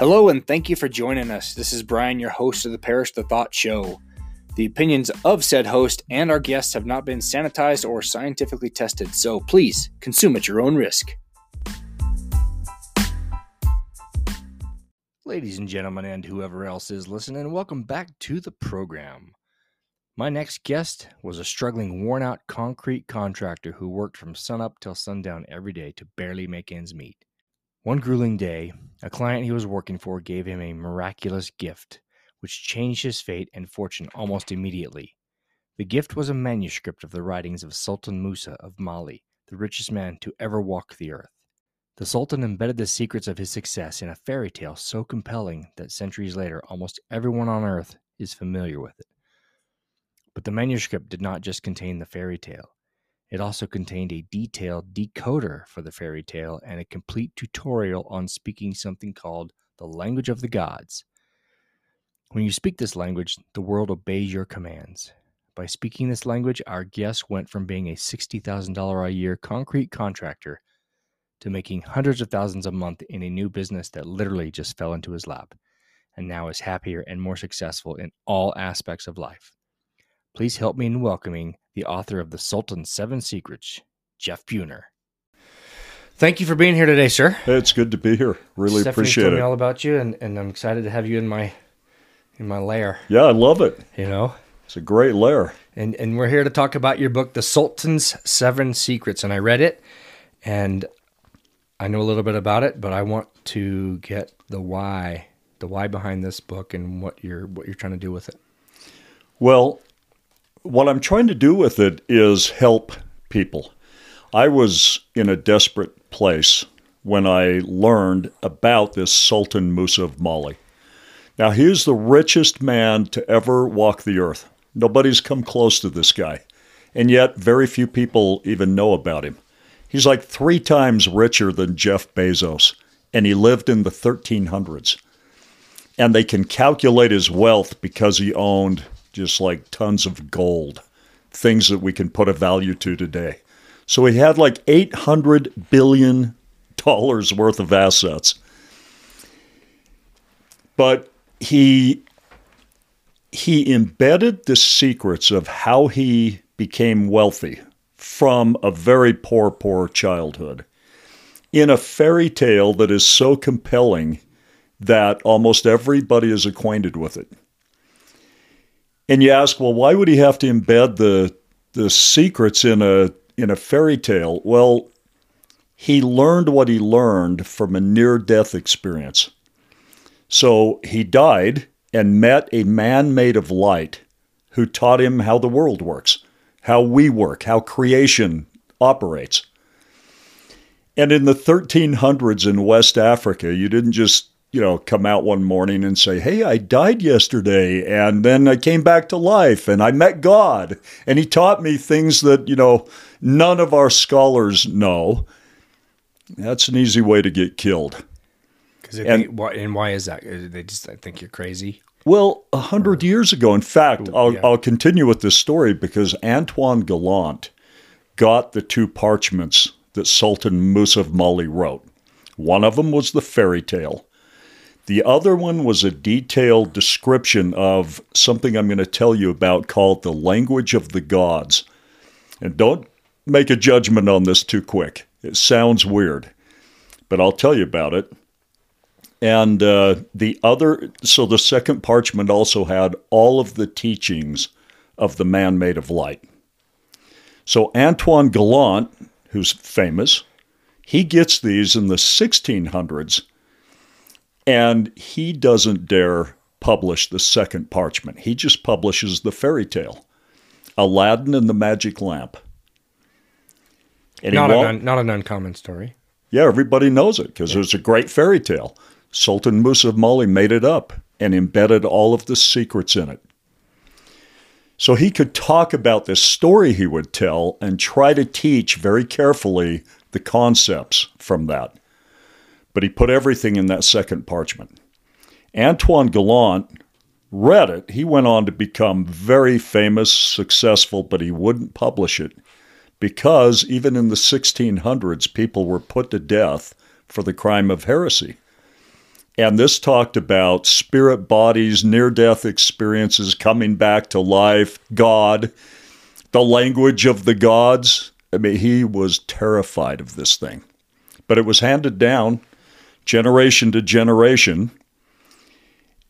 Hello, and thank you for joining us. This is Brian, your host of the Perish the Thought Show. The opinions of said host and our guests have not been sanitized or scientifically tested, so please consume at your own risk. Ladies and gentlemen, and whoever else is listening, welcome back to the program. My next guest was a struggling, worn-out concrete contractor who worked from sunup till sundown every day to barely make ends meet. One grueling day, a client he was working for gave him a miraculous gift, which changed his fate and fortune almost immediately. The gift was a manuscript of the writings of Sultan Musa of Mali, the richest man to ever walk the earth. The Sultan embedded the secrets of his success in a fairy tale so compelling that centuries later, almost everyone on earth is familiar with it. But the manuscript did not just contain the fairy tale. It also contained a detailed decoder for the fairy tale and a complete tutorial on speaking something called the language of the gods. When you speak this language, the world obeys your commands. By speaking this language, our guest went from being a $60,000 a year concrete contractor to making hundreds of thousands a month in a new business that literally just fell into his lap, and now is happier and more successful in all aspects of life. Please help me in welcoming the author of The Sultan's Seven Secrets, Jeff Buhner. Thank you for being here today, sir. It's good to be here. Really appreciate it. Stephanie told me all about you, and I'm excited to have you in my lair. Yeah, I love it. You know? It's a great lair. And we're here to talk about your book, The Sultan's Seven Secrets. And I read it, and I know a little bit about it, but I want to get the why behind this book and what you're trying to do with it. Well, what I'm trying to do with it is help people. I was in a desperate place when I learned about this Sultan Musa of Mali. Now, he's the richest man to ever walk the earth. Nobody's come close to this guy, and yet very few people even know about him. He's like 3 times richer than Jeff Bezos, and he lived in the 1300s. And they can calculate his wealth because he owned just like tons of gold, things that we can put a value to today. So he had like $800 billion worth of assets. But he embedded the secrets of how he became wealthy from a very poor, poor childhood in a fairy tale that is so compelling that almost everybody is acquainted with it. And you ask, well, why would he have to embed the secrets in a fairy tale? Well, he learned what he learned from a near-death experience. So he died and met a man made of light who taught him how the world works, how we work, how creation operates. And in the 1300s in West Africa, you didn't just come out one morning and say, hey, I died yesterday, and then I came back to life, and I met God, and he taught me things that, none of our scholars know. That's an easy way to get killed. Why is that? They just think you're crazy? Well, 100 years ago, in fact, I'll continue with this story because Antoine Galland got the 2 parchments that Sultan Musa of Mali wrote. One of them was the fairy tale. The other one was a detailed description of something I'm going to tell you about called the language of the gods. And don't make a judgment on this too quick. It sounds weird, but I'll tell you about it. And the second parchment also had all of the teachings of the man made of light. So Antoine Galland, who's famous, he gets these in the 1600s. And he doesn't dare publish the second parchment. He just publishes the fairy tale, Aladdin and the Magic Lamp. And not an uncommon story. Yeah, everybody knows it because It's a great fairy tale. Sultan Musa of Mali made it up and embedded all of the secrets in it. So he could talk about this story he would tell and try to teach very carefully the concepts from that. But he put everything in that second parchment. Antoine Galland read it. He went on to become very famous, successful, but he wouldn't publish it because even in the 1600s, people were put to death for the crime of heresy. And this talked about spirit bodies, near-death experiences, coming back to life, God, the language of the gods. I mean, he was terrified of this thing. But it was handed down generation to generation.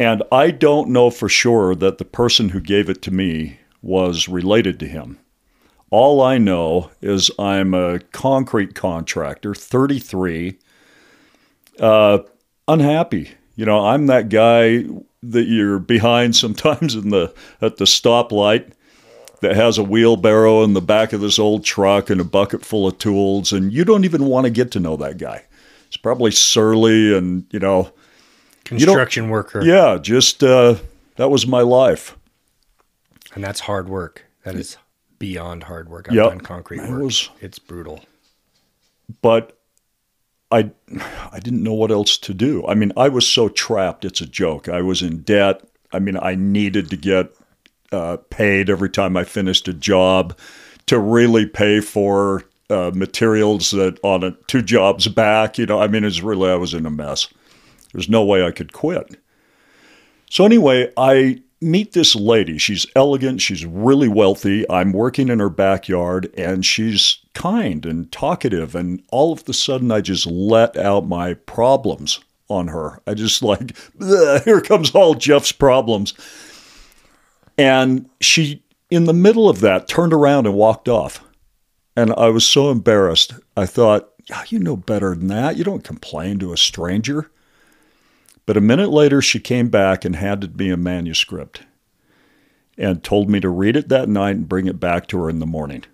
And I don't know for sure that the person who gave it to me was related to him. All I know is I'm a concrete contractor, 33, unhappy. You know, I'm that guy that you're behind sometimes at the stoplight that has a wheelbarrow in the back of this old truck and a bucket full of tools, and you don't even want to get to know that guy. He's probably surly and, you know. Construction worker. Yeah, just that was my life. And that's hard work. That is beyond hard work. I've done concrete work. It's brutal. But I didn't know what else to do. I mean, I was so trapped, it's a joke. I was in debt. I mean, I needed to get paid every time I finished a job to really pay for materials that on two jobs back. You know, I mean, it's really, I was in a mess. There's no way I could quit. So anyway, I meet this lady. She's elegant. She's really wealthy. I'm working in her backyard, and she's kind and talkative. And all of a sudden, I just let out my problems on her. I just like, here comes all Jeff's problems. And she, in the middle of that, turned around and walked off. And I was so embarrassed. I thought, yeah, you know better than that. You don't complain to a stranger. But a minute later, she came back and handed me a manuscript and told me to read it that night and bring it back to her in the morning.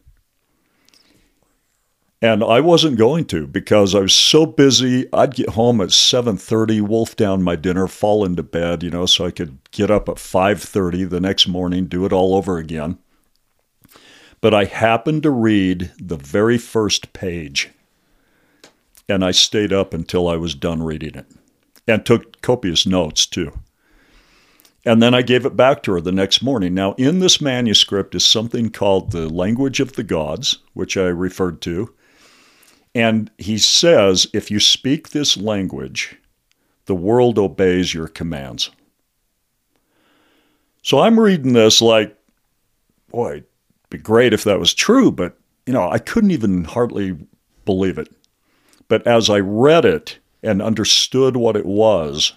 And I wasn't going to because I was so busy. I'd get home at 7:30, wolf down my dinner, fall into bed, you know, so I could get up at 5:30 the next morning, do it all over again. But I happened to read the very first page, and I stayed up until I was done reading it. And took copious notes, too. And then I gave it back to her the next morning. Now, in this manuscript is something called the language of the gods, which I referred to. And he says, if you speak this language, the world obeys your commands. So I'm reading this like, boy, it'd be great if that was true, but, you know, I couldn't even hardly believe it. But as I read it, and understood what it was,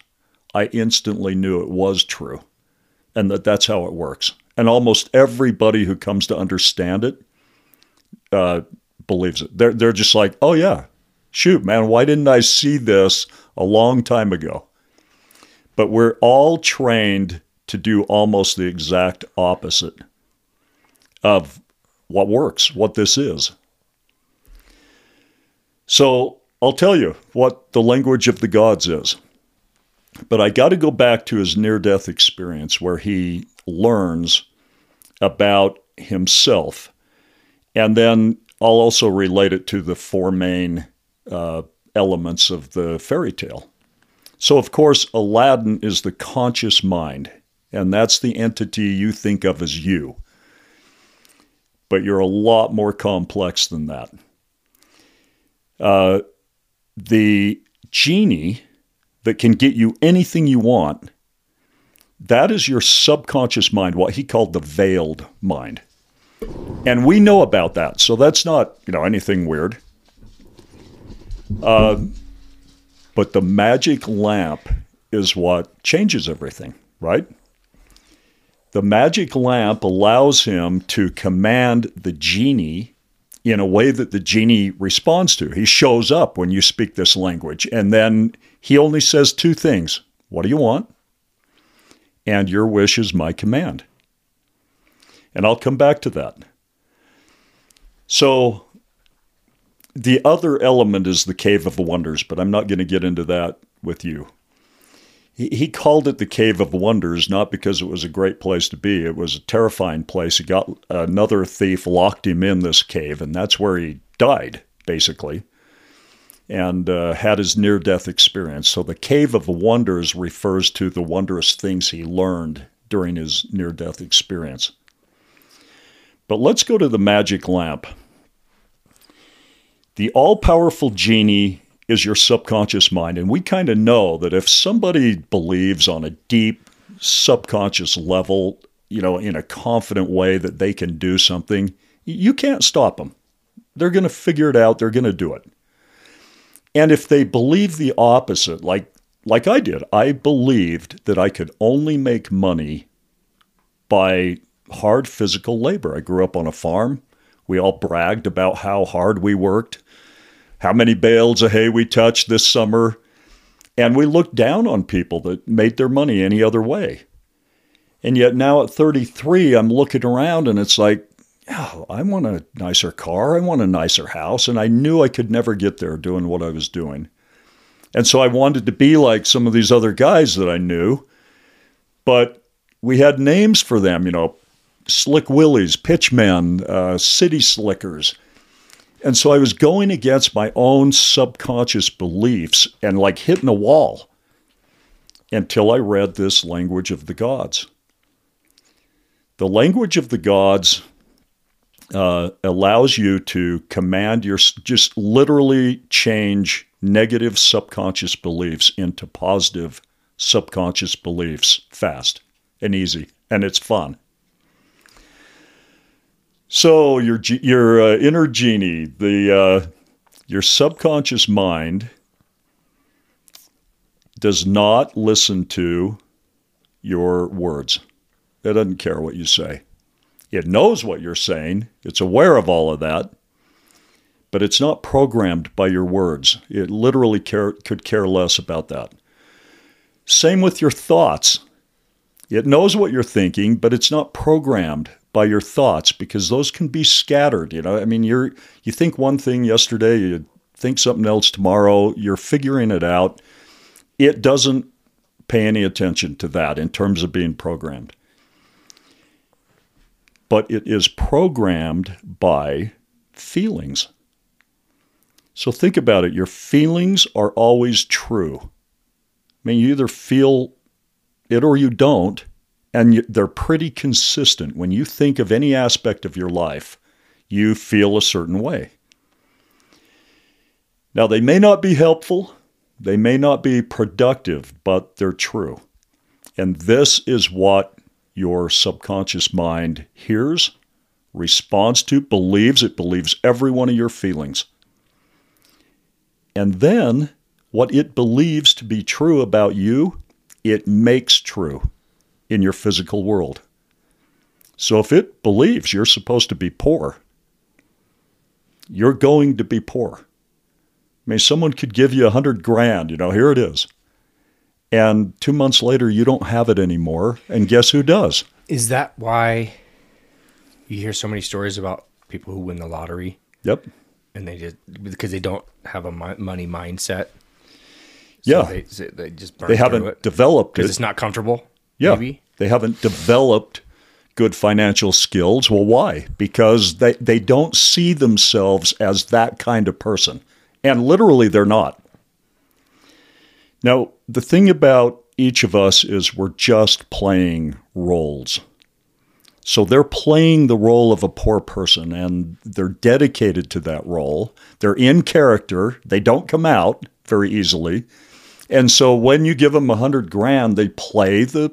I instantly knew it was true and that's how it works. And almost everybody who comes to understand it believes it. They're just like, oh yeah, shoot, man, why didn't I see this a long time ago? But we're all trained to do almost the exact opposite of what works, what this is. So I'll tell you what the language of the gods is. But I got to go back to his near-death experience where he learns about himself. And then I'll also relate it to the four main elements of the fairy tale. So, of course, Aladdin is the conscious mind, and that's the entity you think of as you. But you're a lot more complex than that. The genie that can get you anything you want, that is your subconscious mind, what he called the veiled mind. And we know about that. So that's not, you know, anything weird. But the magic lamp is what changes everything, right? The magic lamp allows him to command the genie in a way that the genie responds to. He shows up when you speak this language. And then he only says two things. What do you want? And your wish is my command. And I'll come back to that. So the other element is the Cave of Wonders, but I'm not going to get into that with you. He called it the Cave of Wonders, not because it was a great place to be. It was a terrifying place. He got another thief, locked him in this cave, and that's where he died, basically, and had his near-death experience. So the Cave of Wonders refers to the wondrous things he learned during his near-death experience. But let's go to the magic lamp. The all-powerful genie is your subconscious mind. And we kind of know that if somebody believes on a deep subconscious level, you know, in a confident way that they can do something, you can't stop them. They're going to figure it out. They're going to do it. And if they believe the opposite, like I did, I believed that I could only make money by hard physical labor. I grew up on a farm. We all bragged about how hard we worked, how many bales of hay we touched this summer. And we looked down on people that made their money any other way. And yet now at 33, I'm looking around and it's like, oh, I want a nicer car. I want a nicer house. And I knew I could never get there doing what I was doing. And so I wanted to be like some of these other guys that I knew, but we had names for them, you know, Slick Willies, Pitchmen, City Slickers. And so I was going against my own subconscious beliefs and like hitting a wall until I read this language of the gods. The language of the gods allows you to command your, just literally change negative subconscious beliefs into positive subconscious beliefs fast and easy, and it's fun. So your inner genie, your subconscious mind does not listen to your words. It doesn't care what you say. It knows what you're saying. It's aware of all of that. But it's not programmed by your words. It literally could care less about that. Same with your thoughts. It knows what you're thinking, but it's not programmed by your thoughts because those can be scattered. You know, I mean, you think one thing yesterday, you think something else tomorrow, you're figuring it out. It doesn't pay any attention to that in terms of being programmed. But it is programmed by feelings. So think about it. Your feelings are always true. I mean, you either feel it or you don't, and they're pretty consistent. When you think of any aspect of your life, you feel a certain way. Now, they may not be helpful. They may not be productive, but they're true. And this is what your subconscious mind hears, responds to, believes. It believes every one of your feelings. And then what it believes to be true about you, it makes true in your physical world. So if it believes you're supposed to be poor, you're going to be poor. I mean, someone could give you $100,000, you know, here it is. And 2 months later, you don't have it anymore. And guess who does? Is that why you hear so many stories about people who win the lottery? Yep. And they just, because they don't have a money mindset. So yeah. They just burn through it. They haven't developed it. Because it's not comfortable. Yeah. Maybe. They haven't developed good financial skills. Well, why? Because they don't see themselves as that kind of person. And literally, they're not. Now, the thing about each of us is we're just playing roles. So they're playing the role of a poor person, and they're dedicated to that role. They're in character. They don't come out very easily. And so when you give them $100,000, they play the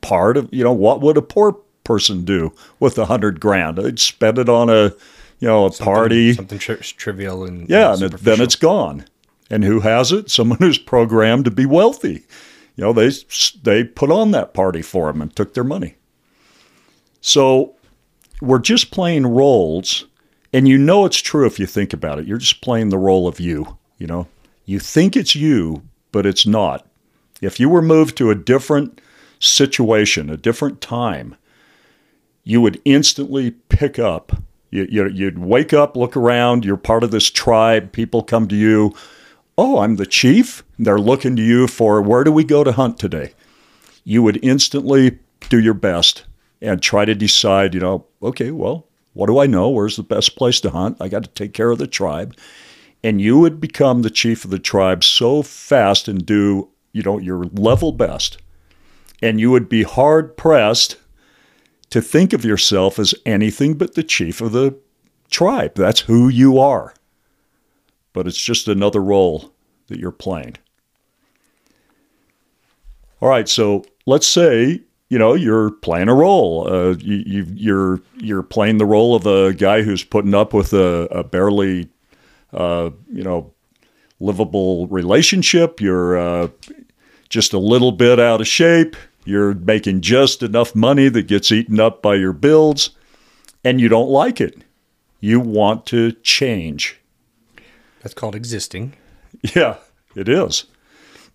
part of, you know, what would a poor person do with $100,000? They'd spend it on a, you know, a party. Something trivial. And yeah, and then it's gone. And who has it? Someone who's programmed to be wealthy. You know, they put on that party for them and took their money. So we're just playing roles, and you know it's true if you think about it. You're just playing the role of you, you know. You think it's you, but it's not. If you were moved to a different situation, a different time, you would instantly pick up. You'd wake up, look around, you're part of this tribe, people come to you. Oh, I'm the chief. They're looking to you for, where do we go to hunt today? You would instantly do your best and try to decide, you know, okay, well, what do I know? Where's the best place to hunt? I got to take care of the tribe. And you would become the chief of the tribe so fast and do, you know, your level best. And you would be hard pressed to think of yourself as anything but the chief of the tribe. That's who you are. But it's just another role that you're playing. All right, so let's say, you know, you're playing a role. You're playing the role of a guy who's putting up with a barely, you know, livable relationship. You're just a little bit out of shape. You're making just enough money that gets eaten up by your bills, and you don't like it. You want to change. That's called existing. Yeah, it is.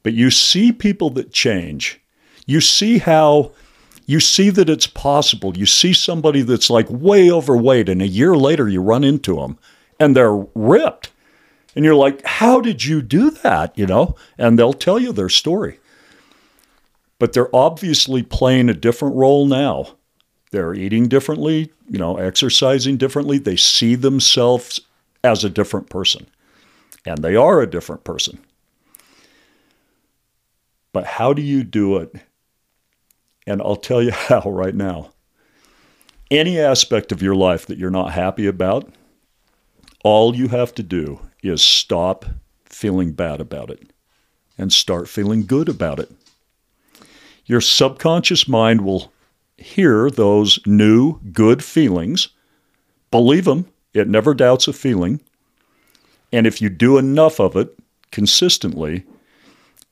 But you see people that change. You see how, you see that it's possible. You see somebody that's like way overweight, and a year later you run into them, and they're ripped. And you're like, how did you do that? You know, and they'll tell you their story. But they're obviously playing a different role now. They're eating differently, you know, exercising differently. They see themselves as a different person, and they are a different person. But how do you do it? And I'll tell you how right now. Any aspect of your life that you're not happy about, all you have to do is stop feeling bad about it and start feeling good about it. Your subconscious mind will hear those new good feelings, believe them, it never doubts a feeling, and if you do enough of it consistently,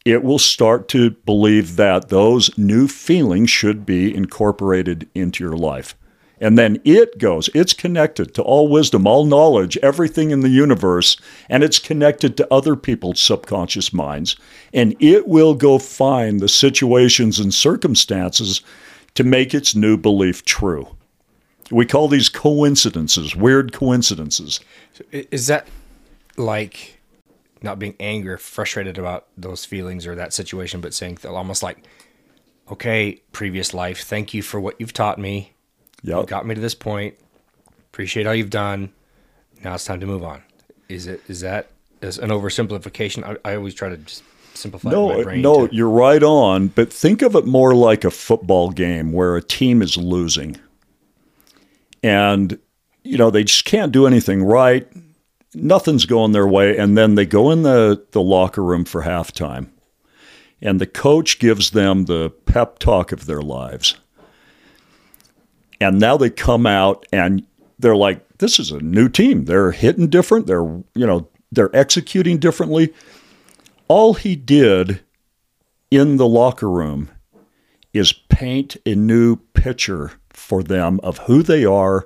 it will start to believe that those new feelings should be incorporated into your life. And then it goes, it's connected to all wisdom, all knowledge, everything in the universe, and it's connected to other people's subconscious minds. And it will go find the situations and circumstances to make its new belief true. We call these coincidences, weird coincidences. Is that like not being angry or frustrated about those feelings or that situation, but saying almost like, okay, previous life, thank you for what you've taught me. Yep. You got me to this point. Appreciate all you've done. Now it's time to move on. Is that an oversimplification? I always try to just simplify my brain. No, you're right on. But think of it more like a football game where a team is losing. And, you know, they just can't do anything right. Nothing's going their way. And then they go in the locker room for halftime. And the coach gives them the pep talk of their lives. And now they come out and they're like, this is a new team. They're hitting different. They're, you know, they're executing differently. All he did in the locker room is paint a new picture for them of who they are,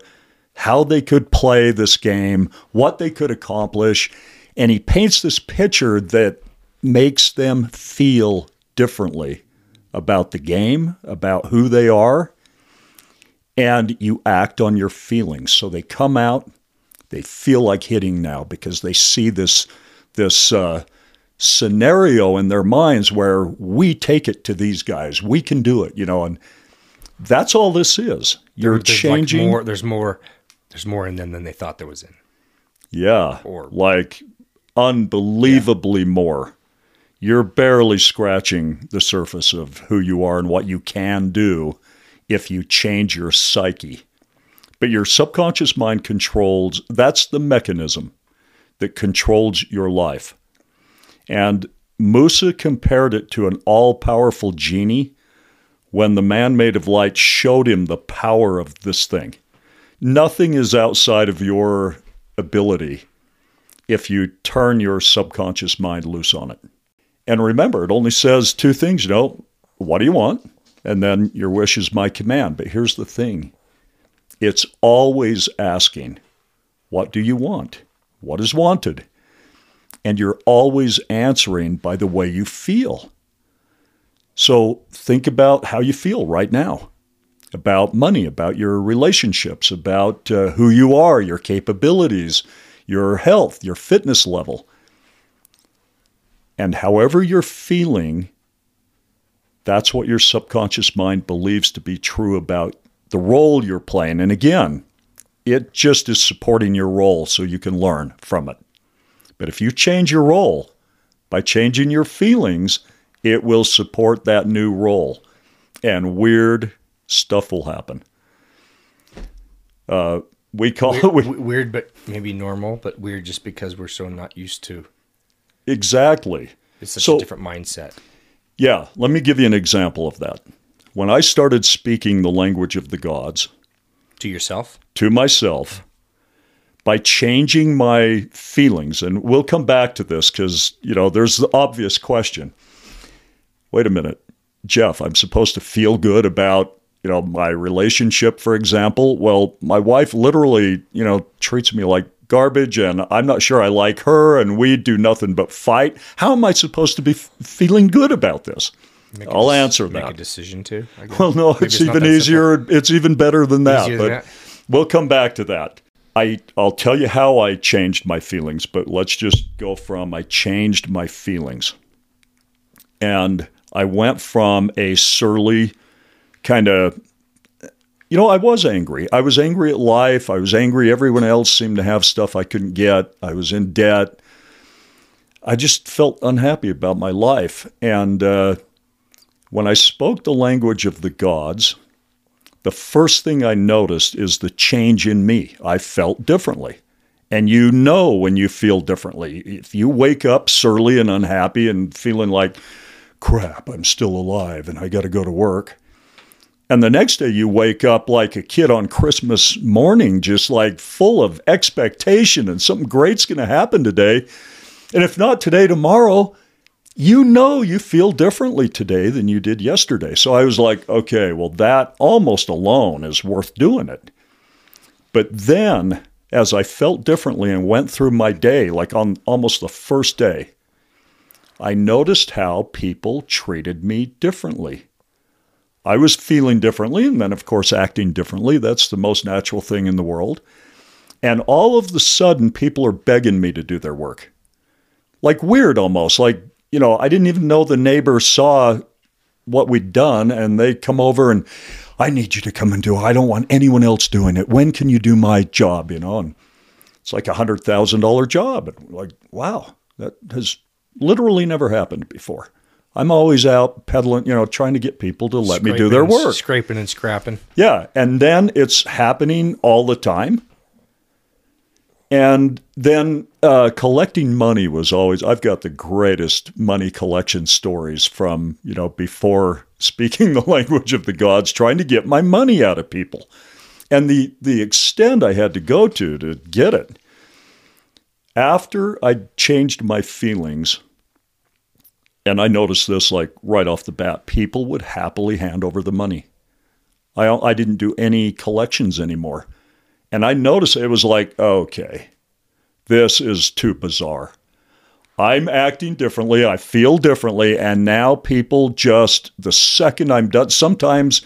how they could play this game, what they could accomplish. And he paints this picture that makes them feel differently about the game, about who they are. And you act on your feelings. So they come out, they feel like hitting now because they see this scenario in their minds where we take it to these guys. We can do it, you know, and that's all this is. There's changing. Like more, there's more in them than they thought there was in. Yeah, or like unbelievably more. You're barely scratching the surface of who you are and what you can do if you change your psyche. But your subconscious mind controls, that's the mechanism that controls your life. And Musa compared it to an all-powerful genie when the man made of light showed him the power of this thing. Nothing is outside of your ability if you turn your subconscious mind loose on it. And remember, it only says two things, you know, what do you want? And then your wish is my command. But here's the thing. It's always asking, what do you want? What is wanted? And you're always answering by the way you feel. So think about how you feel right now, about money, about your relationships, about who you are, your capabilities, your health, your fitness level. And however you're feeling, that's what your subconscious mind believes to be true about the role you're playing. And again, it just is supporting your role so you can learn from it. But if you change your role by changing your feelings, it will support that new role. And weird stuff will happen. We call it weird, but maybe normal, but weird just because we're so not used to Exactly. It's such a different mindset. Yeah. Let me give you an example of that. When I started speaking the language of the gods. To yourself? To myself. By changing my feelings, and we'll come back to this because, you know, there's the obvious question. Wait a minute, Jeff, I'm supposed to feel good about, you know, my relationship, for example. Well, my wife literally, you know, treats me like garbage, and I'm not sure I like her, and we do nothing but fight. How am I supposed to be feeling good about this? I'll answer that. Make a decision too? I guess. Well, no, it's even easier. Simple. It's even better than that, but we'll come back to that. I'll tell you how I changed my feelings, but let's just go from I changed my feelings. And I went from a surly kind of, you know, I was angry. I was angry at life. I was angry. Everyone else seemed to have stuff I couldn't get. I was in debt. I just felt unhappy about my life. And when I spoke the language of the gods, the first thing I noticed is the change in me. I felt differently. And you know when you feel differently. If you wake up surly and unhappy and feeling like, crap, I'm still alive and I got to go to work. And the next day you wake up like a kid on Christmas morning, just like full of expectation and something great's going to happen today. And if not today, tomorrow, you know you feel differently today than you did yesterday. So I was like, okay, well, that almost alone is worth doing it. But then as I felt differently and went through my day, like on almost the first day, I noticed how people treated me differently. I was feeling differently and then, of course, acting differently. That's the most natural thing in the world. And all of the sudden, people are begging me to do their work. Like weird almost, like, you know, I didn't even know the neighbor saw what we'd done, and they come over and, I need you to come and do it. I don't want anyone else doing it. When can you do my job, you know? And it's like a $100,000 job. And we're like, wow, that has literally never happened before. I'm always out peddling, you know, trying to get people to let me do their work. Scraping and scrapping. Yeah, and then it's happening all the time. And then collecting money was always, I've got the greatest money collection stories from, you know, before speaking the language of the gods, trying to get my money out of people. And the extent I had to go to get it. After I changed my feelings, and I noticed this like right off the bat, people would happily hand over the money. I didn't do any collections anymore. And I noticed it was like, okay, this is too bizarre. I'm acting differently. I feel differently. And now people just, the second I'm done, sometimes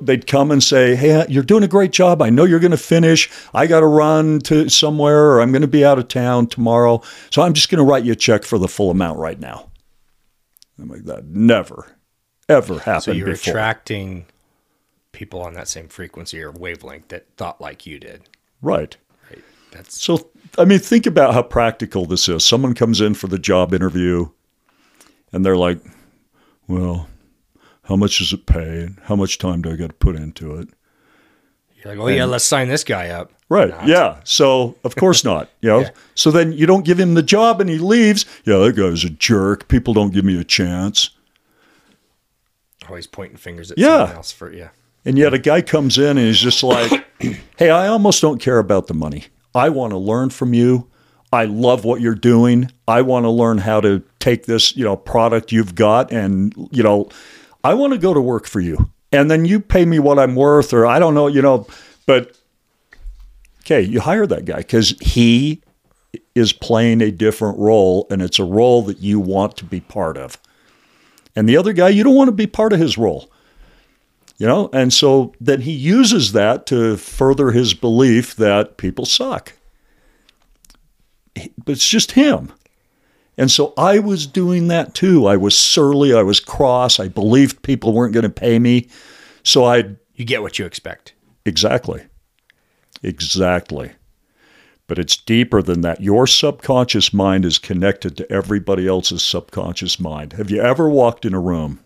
they'd come and say, hey, you're doing a great job. I know you're going to finish. I got to run to somewhere, or I'm going to be out of town tomorrow. So I'm just going to write you a check for the full amount right now. I'm like, that never, ever happened before. So you're attracting people on that same frequency or wavelength that thought like you did. Right. That's so, I mean, think about how practical this is. Someone comes in for the job interview and they're like, well, how much does it pay? How much time do I got to put into it? You're like, oh, yeah, let's sign this guy up. Right. Not. Yeah. So of course not. You know? Yeah. So then you don't give him the job and he leaves. Yeah, that guy's a jerk. People don't give me a chance. Always pointing fingers at someone else for, And yet a guy comes in and he's just like, hey, I almost don't care about the money. I want to learn from you. I love what you're doing. I want to learn how to take this, you know, product you've got and, you know, I want to go to work for you. And then you pay me what I'm worth or I don't know, you know, but okay, you hire that guy because he is playing a different role and it's a role that you want to be part of. And the other guy, you don't want to be part of his role. You know, and so then he uses that to further his belief that people suck. But it's just him. And so I was doing that too. I was surly. I was cross. I believed people weren't going to pay me. So You get what you expect. Exactly. But it's deeper than that. Your subconscious mind is connected to everybody else's subconscious mind. Have you ever walked in a room?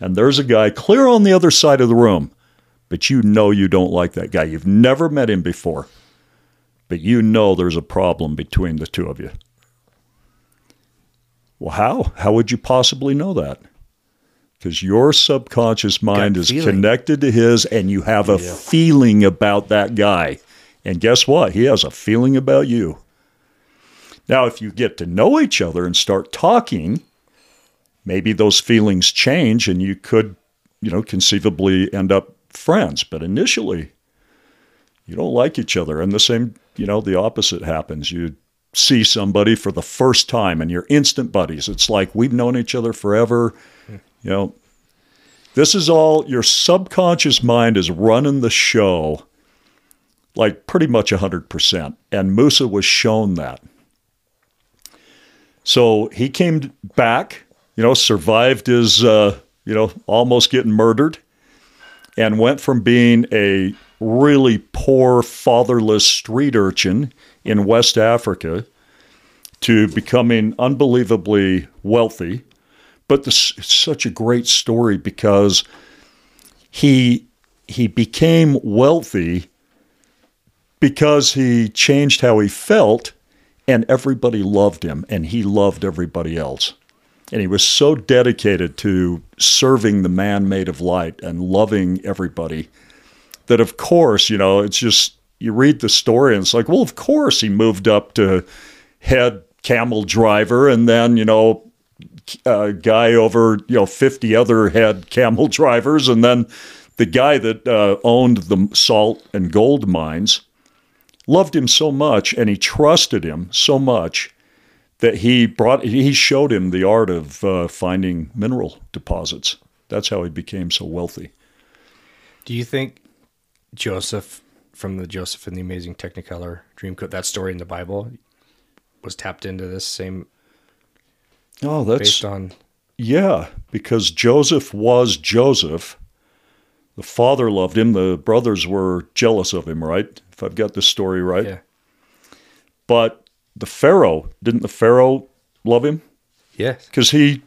And there's a guy clear on the other side of the room, but you know you don't like that guy. You've never met him before, but you know there's a problem between the two of you. Well, how would you possibly know that? Because your subconscious mind is connected to his, and you have a feeling about that guy. And guess what? He has a feeling about you. Now, if you get to know each other and start talking, maybe those feelings change and you could, you know, conceivably end up friends. But initially, you don't like each other. And the same, you know, the opposite happens. You see somebody for the first time and you're instant buddies. It's like, we've known each other forever. You know, this is all, your subconscious mind is running the show like pretty much 100%. And Musa was shown that. So he came back, you know, survived his, you know, almost getting murdered, and went from being a really poor, fatherless street urchin in West Africa to becoming unbelievably wealthy. But this is such a great story because he became wealthy because he changed how he felt. And everybody loved him, and he loved everybody else. And he was so dedicated to serving the man made of light and loving everybody that, of course, you know, it's just, you read the story and it's like, well, of course he moved up to head camel driver and then, you know, a guy over, you know, 50 other head camel drivers, and then the guy that owned the salt and gold mines loved him so much, and he trusted him so much that he showed him the art of finding mineral deposits. That's how he became so wealthy. Do you think Joseph, from the Joseph and the Amazing Technicolor Dreamcoat, that story in the Bible, was tapped into this same? Oh, that's based on. Yeah, because Joseph was Joseph. The father loved him. The brothers were jealous of him, right? If I've got this story right. Yeah. But the Pharaoh, didn't the Pharaoh love him? Yes. Because he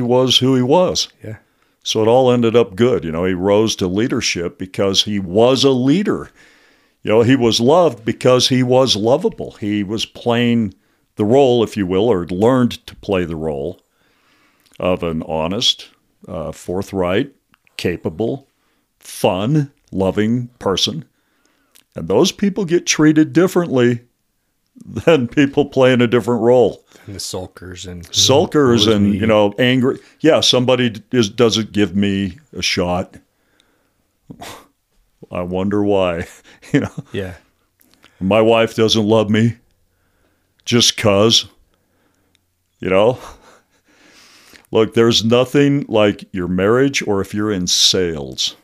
was who he was. Yeah. So it all ended up good. You know, he rose to leadership because he was a leader. You know, he was loved because he was lovable. He was playing the role, if you will, or learned to play the role of an honest, forthright, capable, fun, loving person. And those people get treated differently than people playing a different role. And the sulkers and, you know, angry. Yeah, somebody doesn't give me a shot. I wonder why, you know. Yeah. My wife doesn't love me just 'cause, you know. Look, there's nothing like your marriage, or if you're in sales.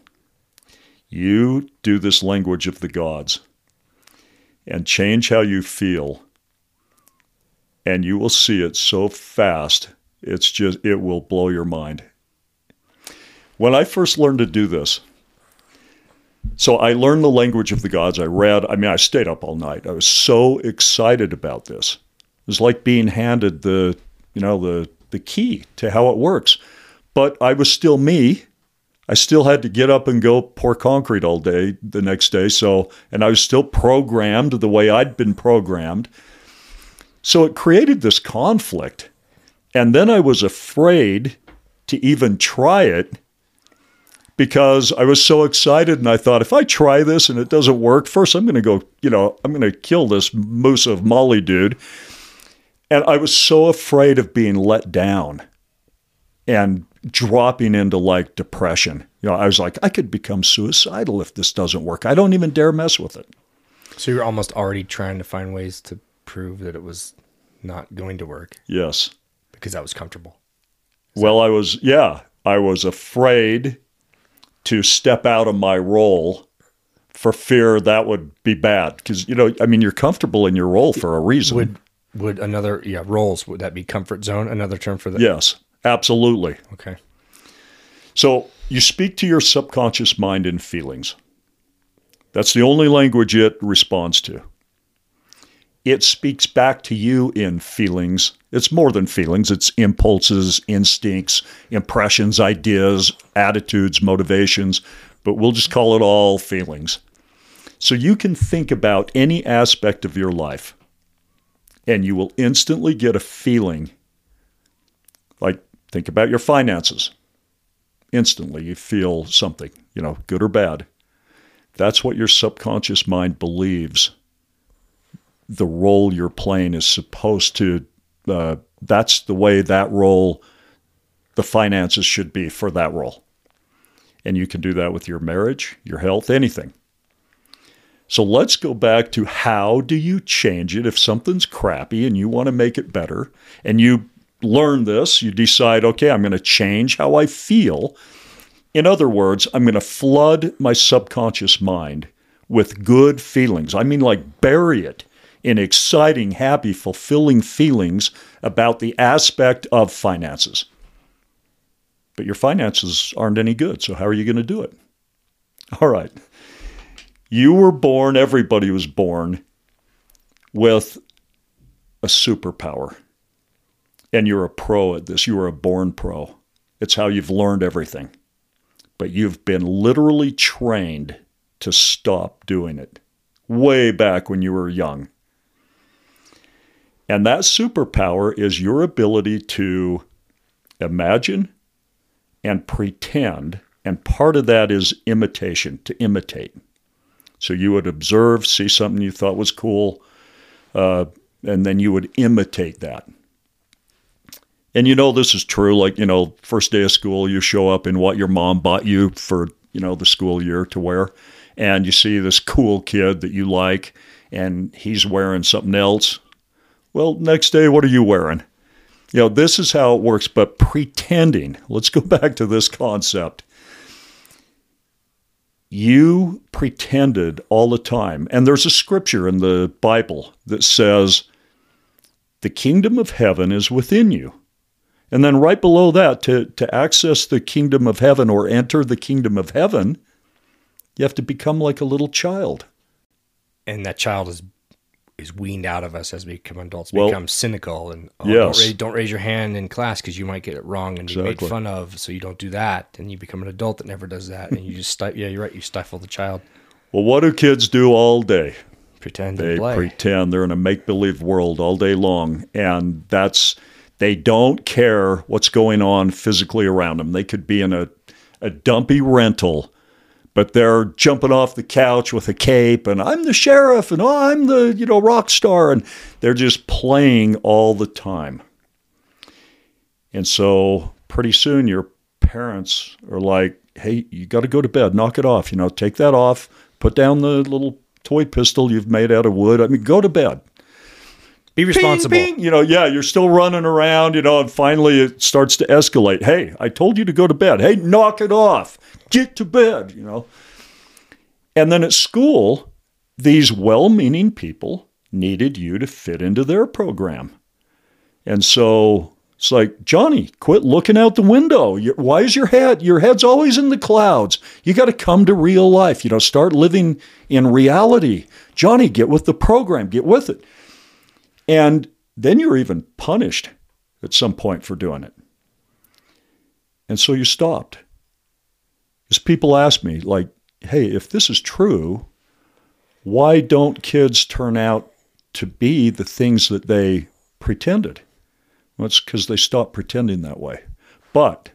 You do this language of the gods and change how you feel, and you will see it so fast. It's just, it will blow your mind. When I first learned to do this, so I learned the language of the gods. I stayed up all night. I was so excited about this. It was like being handed the key to how it works. But I was still me. I still had to get up and go pour concrete all day the next day. So, and I was still programmed the way I'd been programmed. So it created this conflict. And then I was afraid to even try it because I was so excited. And I thought, if I try this and it doesn't work, first I'm going to go, you know, I'm going to kill this Musa of Mali dude. And I was so afraid of being let down and dropping into like depression. You know, I was like, I could become suicidal if this doesn't work. I don't even dare mess with it. So you're almost already trying to find ways to prove that it was not going to work. Yes. Because I was comfortable. I was afraid to step out of my role for fear that would be bad. 'Cause, you know, I mean, you're comfortable in your role for a reason. Would that be comfort zone? Another term for that? Yes. Absolutely. Okay. So you speak to your subconscious mind in feelings. That's the only language it responds to. It speaks back to you in feelings. It's more than feelings. It's impulses, instincts, impressions, ideas, attitudes, motivations, but we'll just call it all feelings. So you can think about any aspect of your life, and you will instantly get a feeling Like, think about your finances. Instantly, you feel something, you know, good or bad. That's what your subconscious mind believes the role you're playing is supposed to, that's the way that role, the finances should be for that role. And you can do that with your marriage, your health, anything. So let's go back to how do you change it if something's crappy and you want to make it better and you learn this, you decide, okay, I'm going to change how I feel. In other words, I'm going to flood my subconscious mind with good feelings. I mean, like bury it in exciting, happy, fulfilling feelings about the aspect of finances. But your finances aren't any good, so how are you going to do it? All right. You were born, everybody was born with a superpower. And you're a pro at this. You are a born pro. It's how you've learned everything. But you've been literally trained to stop doing it way back when you were young. And that superpower is your ability to imagine and pretend. And part of that is imitation, to imitate. So you would observe, see something you thought was cool, and then you would imitate that. And you know this is true, like, you know, first day of school, you show up in what your mom bought you for, you know, the school year to wear. And you see this cool kid that you like, and he's wearing something else. Well, next day, what are you wearing? You know, this is how it works, but pretending. Let's go back to this concept. You pretended all the time. And there's a scripture in the Bible that says, the kingdom of heaven is within you. And then right below that, to access the kingdom of heaven or enter the kingdom of heaven, you have to become like a little child. And that child is weaned out of us as we become adults, become cynical. And don't raise your hand in class because you might get it wrong and be made fun of, so you don't do that. And you become an adult that never does that. And you just, you're right, you stifle the child. Well, what do kids do all day? Pretend they play. Pretend they're in a make-believe world all day long. And that's... They don't care what's going on physically around them. They could be in a dumpy rental, but they're jumping off the couch with a cape and I'm the sheriff and I'm the, you know, rock star. And they're just playing all the time. And so pretty soon your parents are like, hey, you got to go to bed, knock it off, you know, take that off, put down the little toy pistol you've made out of wood. I mean, go to bed. Be responsible. Ping, ping. You know, yeah, you're still running around, you know, and finally it starts to escalate. Hey, I told you to go to bed. Hey, knock it off. Get to bed, you know. And then at school, these well-meaning people needed you to fit into their program. And so it's like, Johnny, quit looking out the window. Why is your head's always in the clouds? You got to come to real life. You know, start living in reality. Johnny, get with the program. Get with it. And then you're even punished at some point for doing it. And so you stopped. Because people ask me, like, hey, if this is true, why don't kids turn out to be the things that they pretended? Well, it's because they stopped pretending that way. But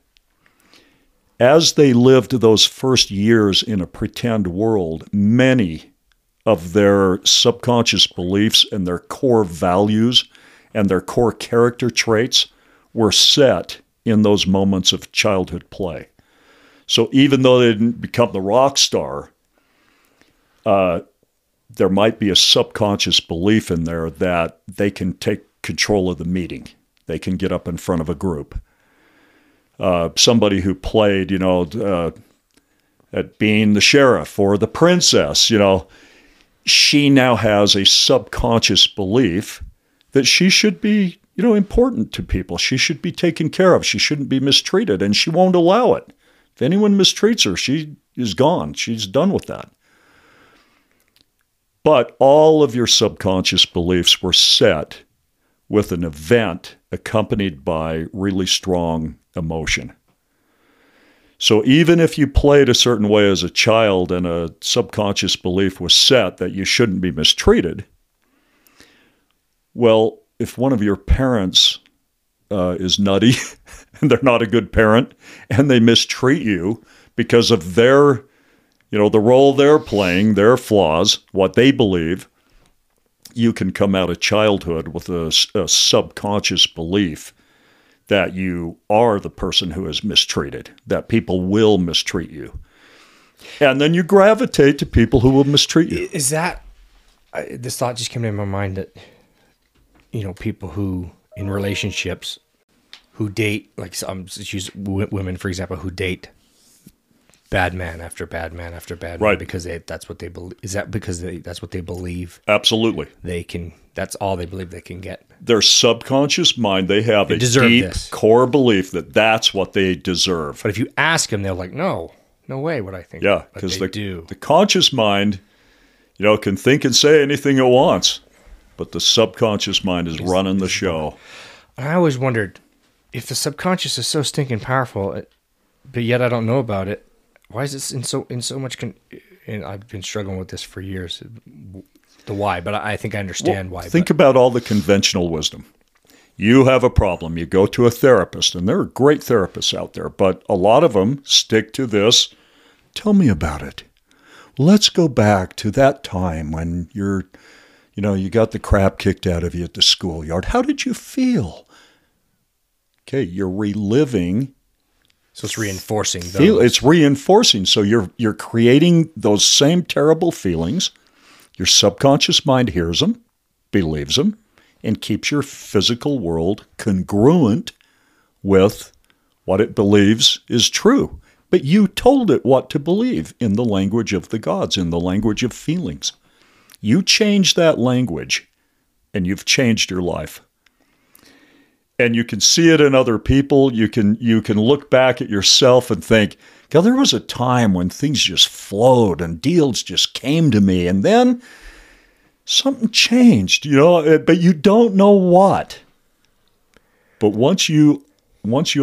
as they lived those first years in a pretend world, many of their subconscious beliefs and their core values and their core character traits were set in those moments of childhood play. So even though they didn't become the rock star, there might be a subconscious belief in there that they can take control of the meeting. They can get up in front of a group. Somebody who played, you know, at being the sheriff or the princess, you know, she now has a subconscious belief that she should be, you know, important to people. She should be taken care of. She shouldn't be mistreated, and she won't allow it. If anyone mistreats her, she is gone. She's done with that. But all of your subconscious beliefs were set with an event accompanied by really strong emotion. So even if you played a certain way as a child and a subconscious belief was set that you shouldn't be mistreated, well, if one of your parents is nutty and they're not a good parent and they mistreat you because of their, you know, the role they're playing, their flaws, what they believe, you can come out of childhood with a subconscious belief that you are the person who is mistreated, that people will mistreat you. And then you gravitate to people who will mistreat you. Is that, this thought just came into my mind that, you know, people who, in relationships, who date, like some, let's use women, for example, who date bad man after bad man after bad man, right, because that's what they believe. Is that because that's what they believe? Absolutely. They can, that's all they believe they can get. Their subconscious mind, they have a deep core belief that that's what they deserve. But if you ask them, they're like, no way would I think. Yeah, because the conscious mind, you know, can think and say anything it wants, but the subconscious mind is running the show. And I always wondered, if the subconscious is so stinking powerful, but yet I don't know about it, why is this in so much? And I've been struggling with this for years, the why, but I think I understand why. Think about all the conventional wisdom. You have a problem. You go to a therapist, and there are great therapists out there, but a lot of them stick to this. Tell me about it. Let's go back to that time when you got the crap kicked out of you at the schoolyard. How did you feel? Okay, you're reliving. So it's reinforcing. It's reinforcing. So you're creating those same terrible feelings. Your subconscious mind hears them, believes them, and keeps your physical world congruent with what it believes is true. But you told it what to believe in the language of the gods, in the language of feelings. You change that language, and you've changed your life. And you can see it in other people. You can look back at yourself and think, God, there was a time when things just flowed and deals just came to me. And then something changed, you know, but you don't know what. But once you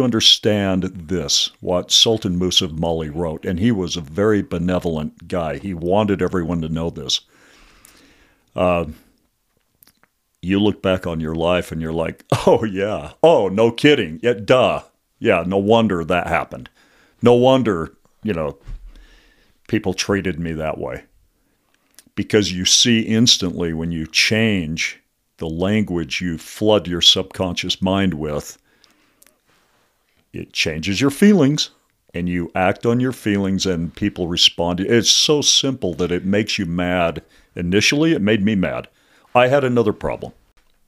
understand this, what Sultan Musa of Mali wrote, and he was a very benevolent guy. He wanted everyone to know this. You look back on your life and you're like, oh, yeah. Oh, no kidding. Yeah, duh. Yeah, no wonder that happened. No wonder, you know, people treated me that way. Because you see instantly when you change the language you flood your subconscious mind with, it changes your feelings and you act on your feelings and people respond. It's so simple that it makes you mad. Initially, it made me mad. I had another problem.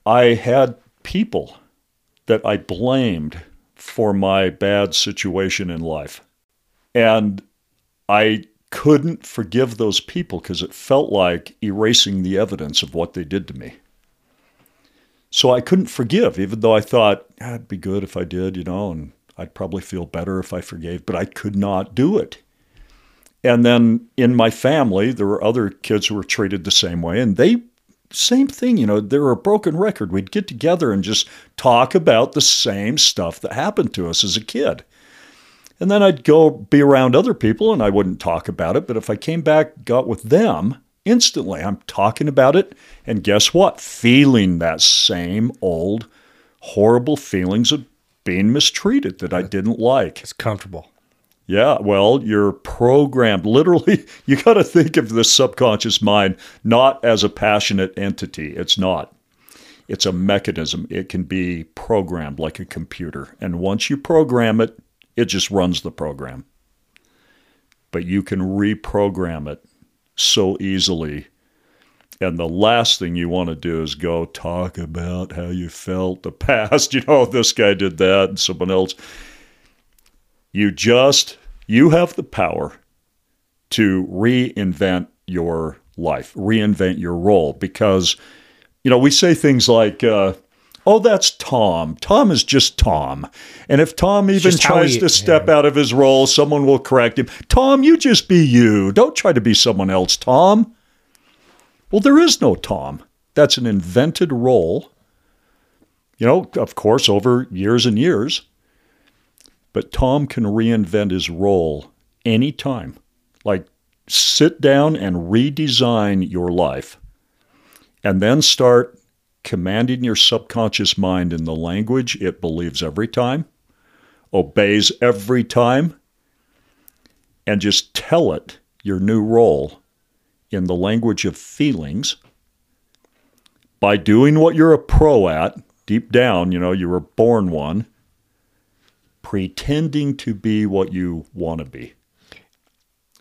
I had people that I blamed for my bad situation in life. And I couldn't forgive those people because it felt like erasing the evidence of what they did to me. So I couldn't forgive, even though I thought, it'd be good if I did, you know, and I'd probably feel better if I forgave, but I could not do it. And then in my family, there were other kids who were treated the same way, and same thing, you know, they were a broken record. We'd get together and just talk about the same stuff that happened to us as a kid. And then I'd go be around other people and I wouldn't talk about it. But if I came back, got with them, instantly I'm talking about it. And guess what? Feeling that same old horrible feelings of being mistreated that I didn't like. It's comfortable. Yeah, well, you're programmed. Literally, you got to think of the subconscious mind not as a passionate entity. It's not. It's a mechanism. It can be programmed like a computer. And once you program it, it just runs the program. But you can reprogram it so easily. And the last thing you want to do is go talk about how you felt the past. You know, this guy did that and someone else. You have the power to reinvent your life, reinvent your role. Because, you know, we say things like, oh, that's Tom. Tom is just Tom. And if Tom even tries to step out of his role, someone will correct him. Tom, you just be you. Don't try to be someone else, Tom. Well, there is no Tom. That's an invented role, you know, of course, over years and years. But Tom can reinvent his role anytime. Like, sit down and redesign your life and then start commanding your subconscious mind in the language it believes every time, obeys every time, and just tell it your new role in the language of feelings by doing what you're a pro at, deep down, you know, you were born one, pretending to be what you want to be.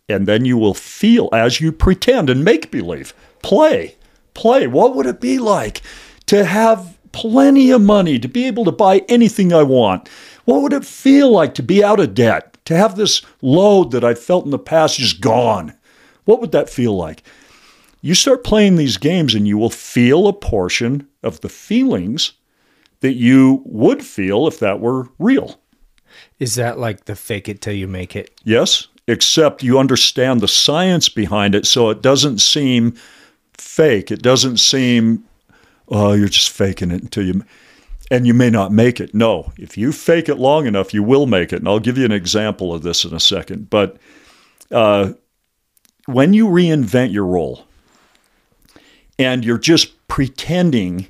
And then you will feel as you pretend and make believe. Play. What would it be like to have plenty of money, to be able to buy anything I want? What would it feel like to be out of debt, to have this load that I felt in the past just gone? What would that feel like? You start playing these games and you will feel a portion of the feelings that you would feel if that were real. Is that like the fake it till you make it? Yes, except you understand the science behind it, so it doesn't seem fake. It doesn't seem, oh, you're just faking it until you, and you may not make it. No, if you fake it long enough, you will make it. And I'll give you an example of this in a second. But when you reinvent your role and you're just pretending,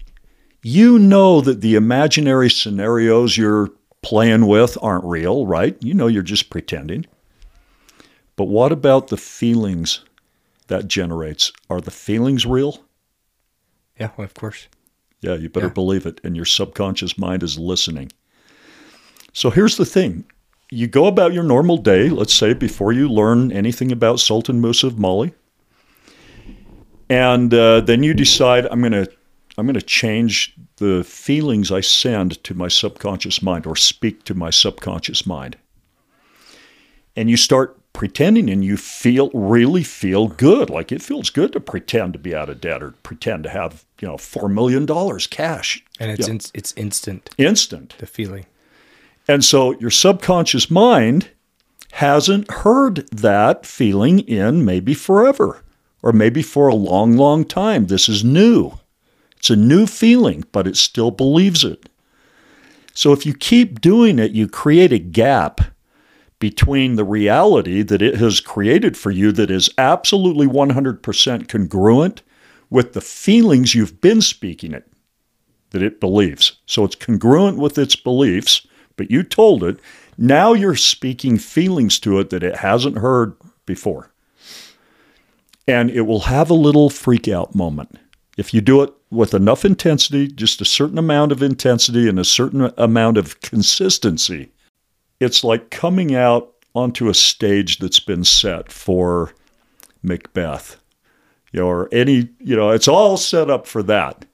you know that the imaginary scenarios you're playing with aren't real, right? You know you're just pretending. But what about the feelings that generates? Are the feelings real? Yeah, well, of course. Yeah, you better believe it. And your subconscious mind is listening. So here's the thing. You go about your normal day, let's say, before you learn anything about Sultan Musa of Mali. And then you decide, I'm going to change the feelings I send to my subconscious mind or speak to my subconscious mind. And you start pretending and you really feel good. Like it feels good to pretend to be out of debt or pretend to have, you know, $4 million cash. And it's it's instant. Instant. The feeling. And so your subconscious mind hasn't heard that feeling in maybe forever or maybe for a long, long time. This is new. It's a new feeling, but it still believes it. So if you keep doing it, you create a gap between the reality that it has created for you that is absolutely 100% congruent with the feelings you've been speaking it, that it believes. So it's congruent with its beliefs, but you told it. Now you're speaking feelings to it that it hasn't heard before. And it will have a little freak out moment. If you do it with enough intensity, just a certain amount of intensity and a certain amount of consistency, it's like coming out onto a stage that's been set for Macbeth, you know, or any, you know, it's all set up for that.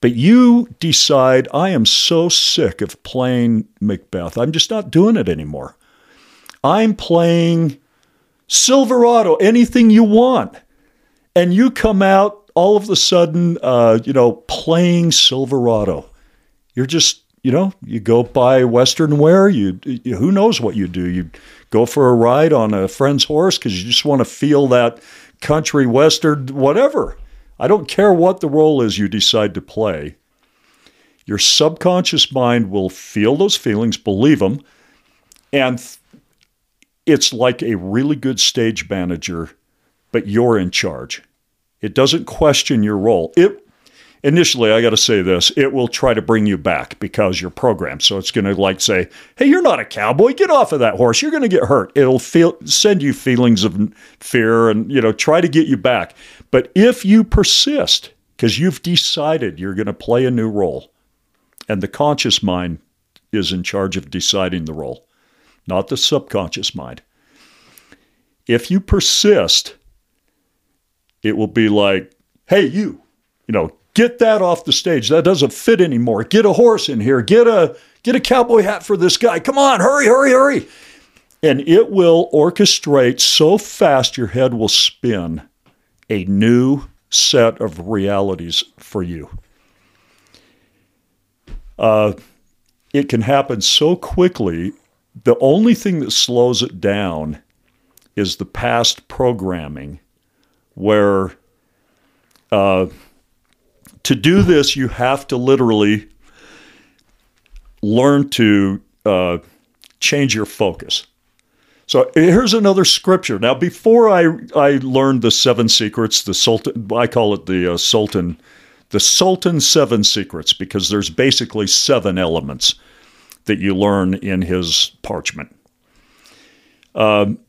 But you decide, I am so sick of playing Macbeth. I'm just not doing it anymore. I'm playing Silverado, anything you want. And you come out, all of a sudden, you know, playing Silverado. You're just, you know, you go buy Western wear. You who knows what you do. You go for a ride on a friend's horse because you just want to feel that country Western, whatever. I don't care what the role is you decide to play. Your subconscious mind will feel those feelings, believe them, and it's like a really good stage manager, but you're in charge. It doesn't question your role. It initially, I got to say this, it will try to bring you back because you're programmed. So it's going to like say, hey, you're not a cowboy. Get off of that horse. You're going to get hurt. It'll send you feelings of fear and, you know, try to get you back. But if you persist, because you've decided you're going to play a new role, and the conscious mind is in charge of deciding the role, not the subconscious mind. If you persist, it will be like, hey, you know, get that off the stage. That doesn't fit anymore. Get a horse in here. Get a cowboy hat for this guy. Come on, hurry. And it will orchestrate so fast your head will spin a new set of realities for you. It can happen so quickly. The only thing that slows it down is the past programming, where to do this, you have to literally learn to change your focus. So here's another scripture. Now, before I learned the seven secrets, I call it the Sultan The Sultan's Seven Secrets, because there's basically seven elements that you learn in his parchment.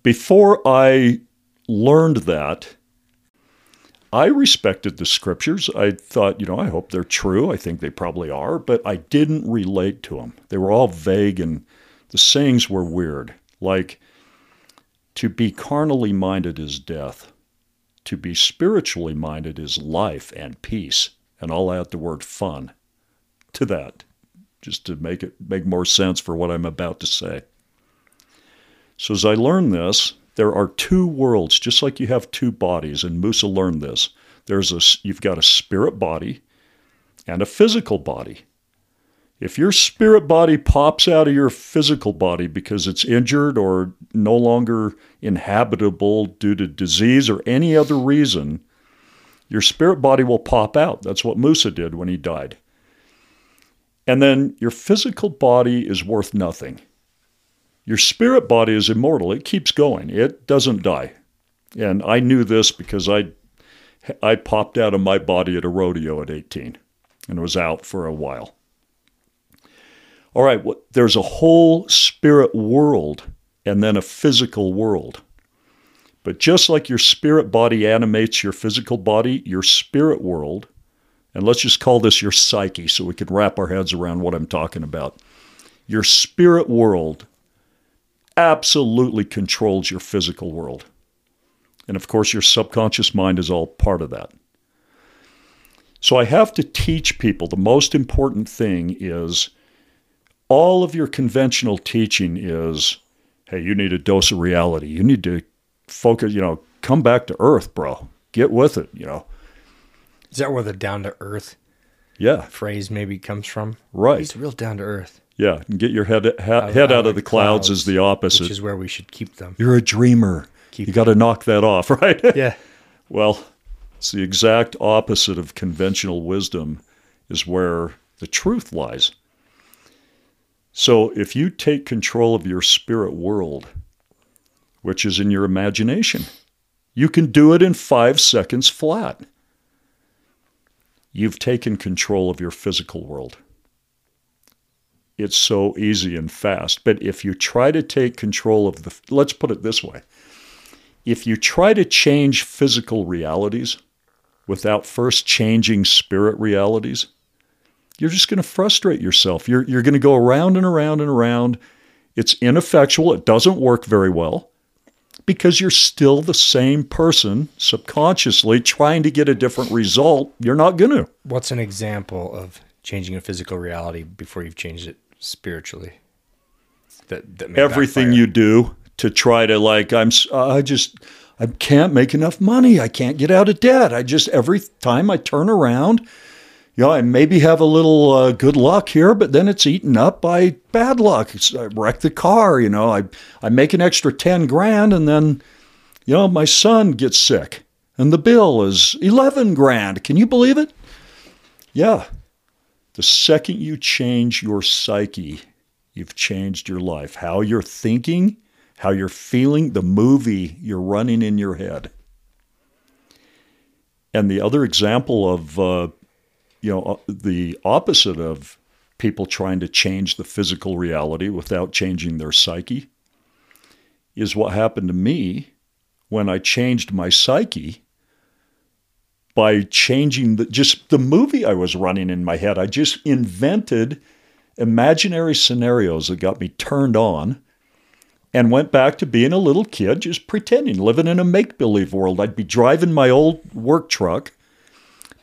Before I learned that, I respected the scriptures. I thought, I hope they're true. I think they probably are, but I didn't relate to them. They were all vague, and the sayings were weird. Like, to be carnally minded is death. To be spiritually minded is life and peace. And I'll add the word fun to that, just to make more sense for what I'm about to say. So as I learned this, there are two worlds, just like you have two bodies, and Musa learned this. You've got a spirit body and a physical body. If your spirit body pops out of your physical body because it's injured or no longer inhabitable due to disease or any other reason, your spirit body will pop out. That's what Musa did when he died. And then your physical body is worth nothing. Your spirit body is immortal. It keeps going. It doesn't die. And I knew this because I popped out of my body at a rodeo at 18 and was out for a while. All right, there's a whole spirit world and then a physical world. But just like your spirit body animates your physical body, your spirit world, and let's just call this your psyche so we can wrap our heads around what I'm talking about. Your spirit world absolutely controls your physical world. And of course, your subconscious mind is all part of that. So I have to teach people, the most important thing is, all of your conventional teaching is, hey, you need a dose of reality. You need to focus, come back to earth, bro. Get with it, Is that where the down-to-earth phrase maybe comes from? Right. It's real down-to-earth. Yeah, and get your head out of the clouds is the opposite. Which is where we should keep them. You're a dreamer. You got to knock that off, right? Yeah. Well, it's the exact opposite of conventional wisdom is where the truth lies. So if you take control of your spirit world, which is in your imagination, you can do it in 5 seconds flat. You've taken control of your physical world. It's so easy and fast. But if you try to take control of let's put it this way. If you try to change physical realities without first changing spirit realities, you're just going to frustrate yourself. You're going to go around and around and around. It's ineffectual. It doesn't work very well because you're still the same person subconsciously trying to get a different result. You're not going to. What's an example of changing a physical reality before you've changed it spiritually? That everything you do to try to I can't make enough money. I can't get out of debt. Every time I turn around, I maybe have a little good luck here, but then it's eaten up by bad luck. I wreck the car, I make an extra 10 grand and then, my son gets sick and the bill is 11 grand. Can you believe it? Yeah. The second you change your psyche, you've changed your life. How you're thinking, how you're feeling, the movie you're running in your head. And the other example of the opposite of people trying to change the physical reality without changing their psyche is what happened to me when I changed my psyche by changing just the movie I was running in my head. I just invented imaginary scenarios that got me turned on and went back to being a little kid, just pretending, living in a make-believe world. I'd be driving my old work truck,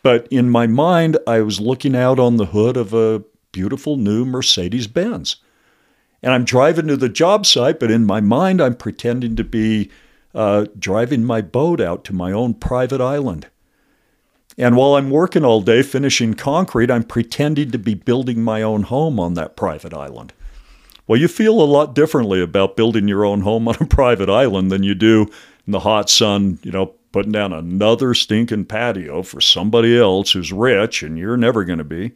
but in my mind, I was looking out on the hood of a beautiful new Mercedes-Benz. And I'm driving to the job site, but in my mind, I'm pretending to be driving my boat out to my own private island. And while I'm working all day finishing concrete, I'm pretending to be building my own home on that private island. Well, you feel a lot differently about building your own home on a private island than you do in the hot sun, putting down another stinking patio for somebody else who's rich and you're never going to be.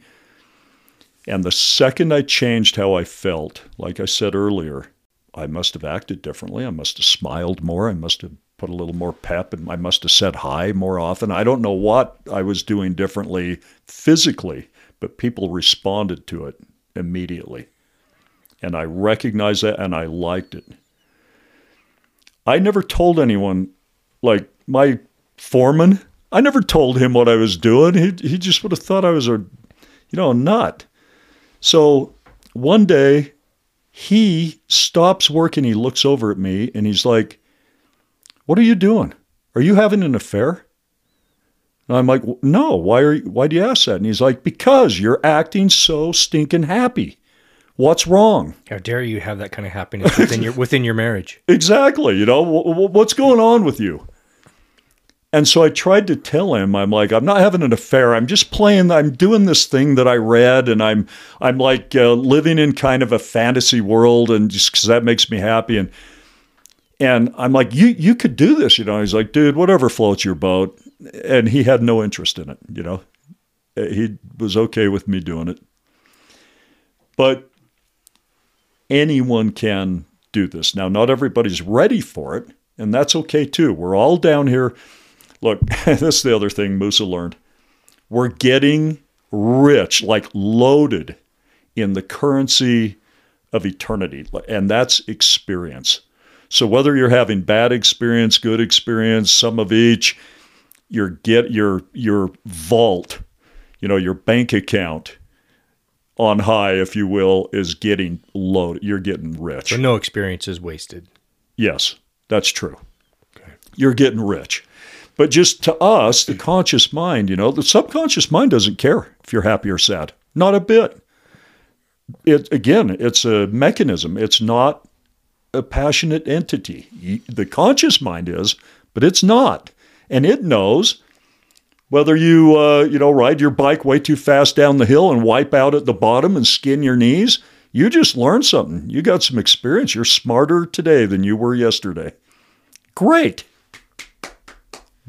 And the second I changed how I felt, like I said earlier, I must have acted differently. I must have smiled more. I must have put a little more pep, and I must have said hi more often. I don't know what I was doing differently physically, but people responded to it immediately. And I recognized that, and I liked it. I never told anyone, like my foreman, I never told him what I was doing. He just would have thought I was a, nut. So one day he stops work and he looks over at me and he's like, "What are you doing? Are you having an affair?" And I'm like, "No, why do you ask that?" And he's like, "Because you're acting so stinking happy. What's wrong? How dare you have that kind of happiness within your marriage?" Exactly. What's going on with you? And so I tried to tell him, I'm like, "I'm not having an affair. I'm just playing. I'm doing this thing that I read, and I'm like living in kind of a fantasy world, and just because that makes me happy." And I'm like, "You could do this, He's like, "Dude, whatever floats your boat," and he had no interest in it. He was okay with me doing it, but. Anyone can do this. Now, not everybody's ready for it, and that's okay too. We're all down here. Look, this is the other thing Musa learned. We're getting rich, like loaded in the currency of eternity, and that's experience. So whether you're having bad experience, good experience, some of each, your vault, your bank account, on high, if you will, is getting loaded. You're getting rich. So no experience is wasted. Yes, that's true. Okay. You're getting rich. But just to us, the conscious mind, the subconscious mind doesn't care if you're happy or sad. Not a bit. It's a mechanism. It's not a passionate entity. The conscious mind is, but it's not. And it knows whether you, ride your bike way too fast down the hill and wipe out at the bottom and skin your knees, you just learned something. You got some experience. You're smarter today than you were yesterday. Great.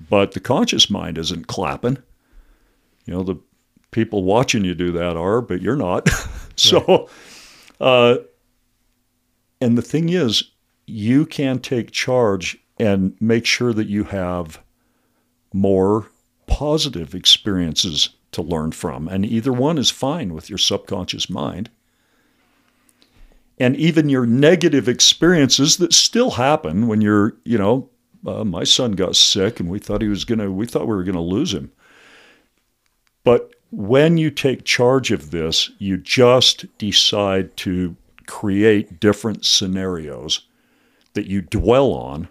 But the conscious mind isn't clapping. The people watching you do that are, but you're not. So, and the thing is, you can take charge and make sure that you have more positive experiences to learn from, and either one is fine with your subconscious mind. And even your negative experiences that still happen when you're, my son got sick, and we thought we were gonna lose him. But when you take charge of this, you just decide to create different scenarios that you dwell on,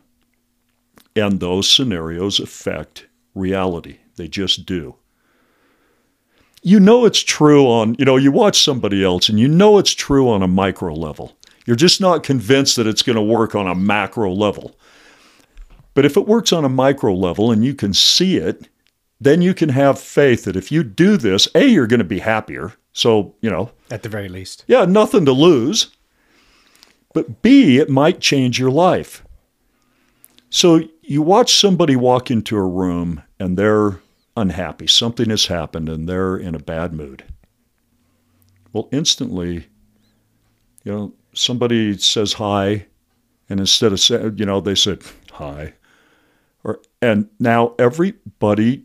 and those scenarios affect reality. They just do. It's true on, you watch somebody else and it's true on a micro level. You're just not convinced that it's going to work on a macro level. But if it works on a micro level and you can see it, then you can have faith that if you do this, A, you're going to be happier. So, at the very least. Yeah, nothing to lose. But B, it might change your life. So you watch somebody walk into a room and they're unhappy. Something has happened and they're in a bad mood. Well, instantly, somebody says hi, and instead of saying, they said hi. And now everybody,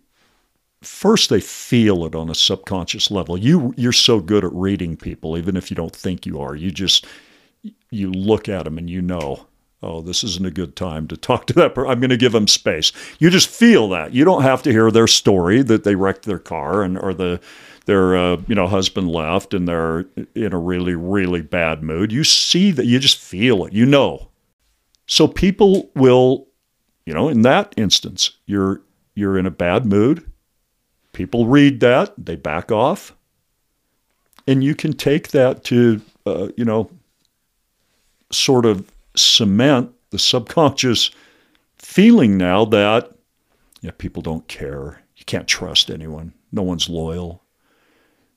first they feel it on a subconscious level. You're so good at reading people, even if you don't think you are. You look at them and oh, this isn't a good time to talk to that person. I'm going to give them space. You just feel that. You don't have to hear their story that they wrecked their car or their husband left and they're in a really, really bad mood. You see that. You just feel it. So people will, in that instance, you're in a bad mood. People read that. They back off. And you can take that to, sort of cement the subconscious feeling now that people don't care. You can't trust anyone. No one's loyal,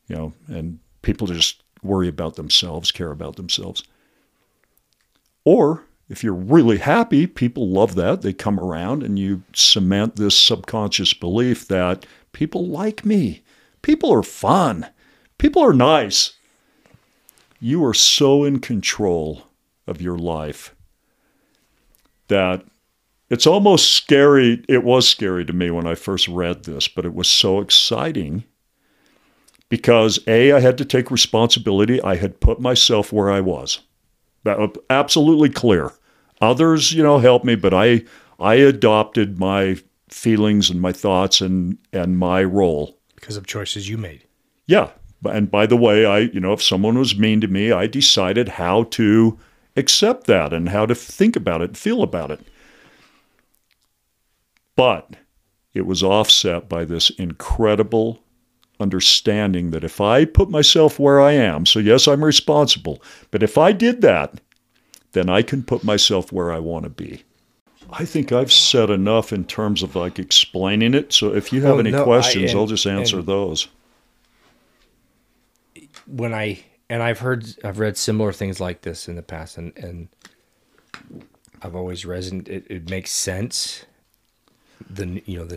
and people just worry about themselves, care about themselves. Or if you're really happy, people love that. They come around and you cement this subconscious belief that people like me. People are fun. People are nice. You are so in control of your life that It's almost scary. It was scary to me when I first read this, but it was so exciting because A, I had to take responsibility. I had put myself where I was. That was absolutely clear. Others, you know, helped me, but I adopted my feelings and my thoughts and my role. Because of choices you made. Yeah. And by the way, I, you know, if someone was mean to me, I decided how to accept that and how to think about it, feel about it. But it was offset by this incredible understanding that if I put myself where I am, so yes, I'm responsible, but if I did that, then I can put myself where I want to be. I think I've said enough in terms of like explaining it. So if you have questions, I'll just answer those. When I've read similar things like this in the past, and I've always resonated. It makes sense. The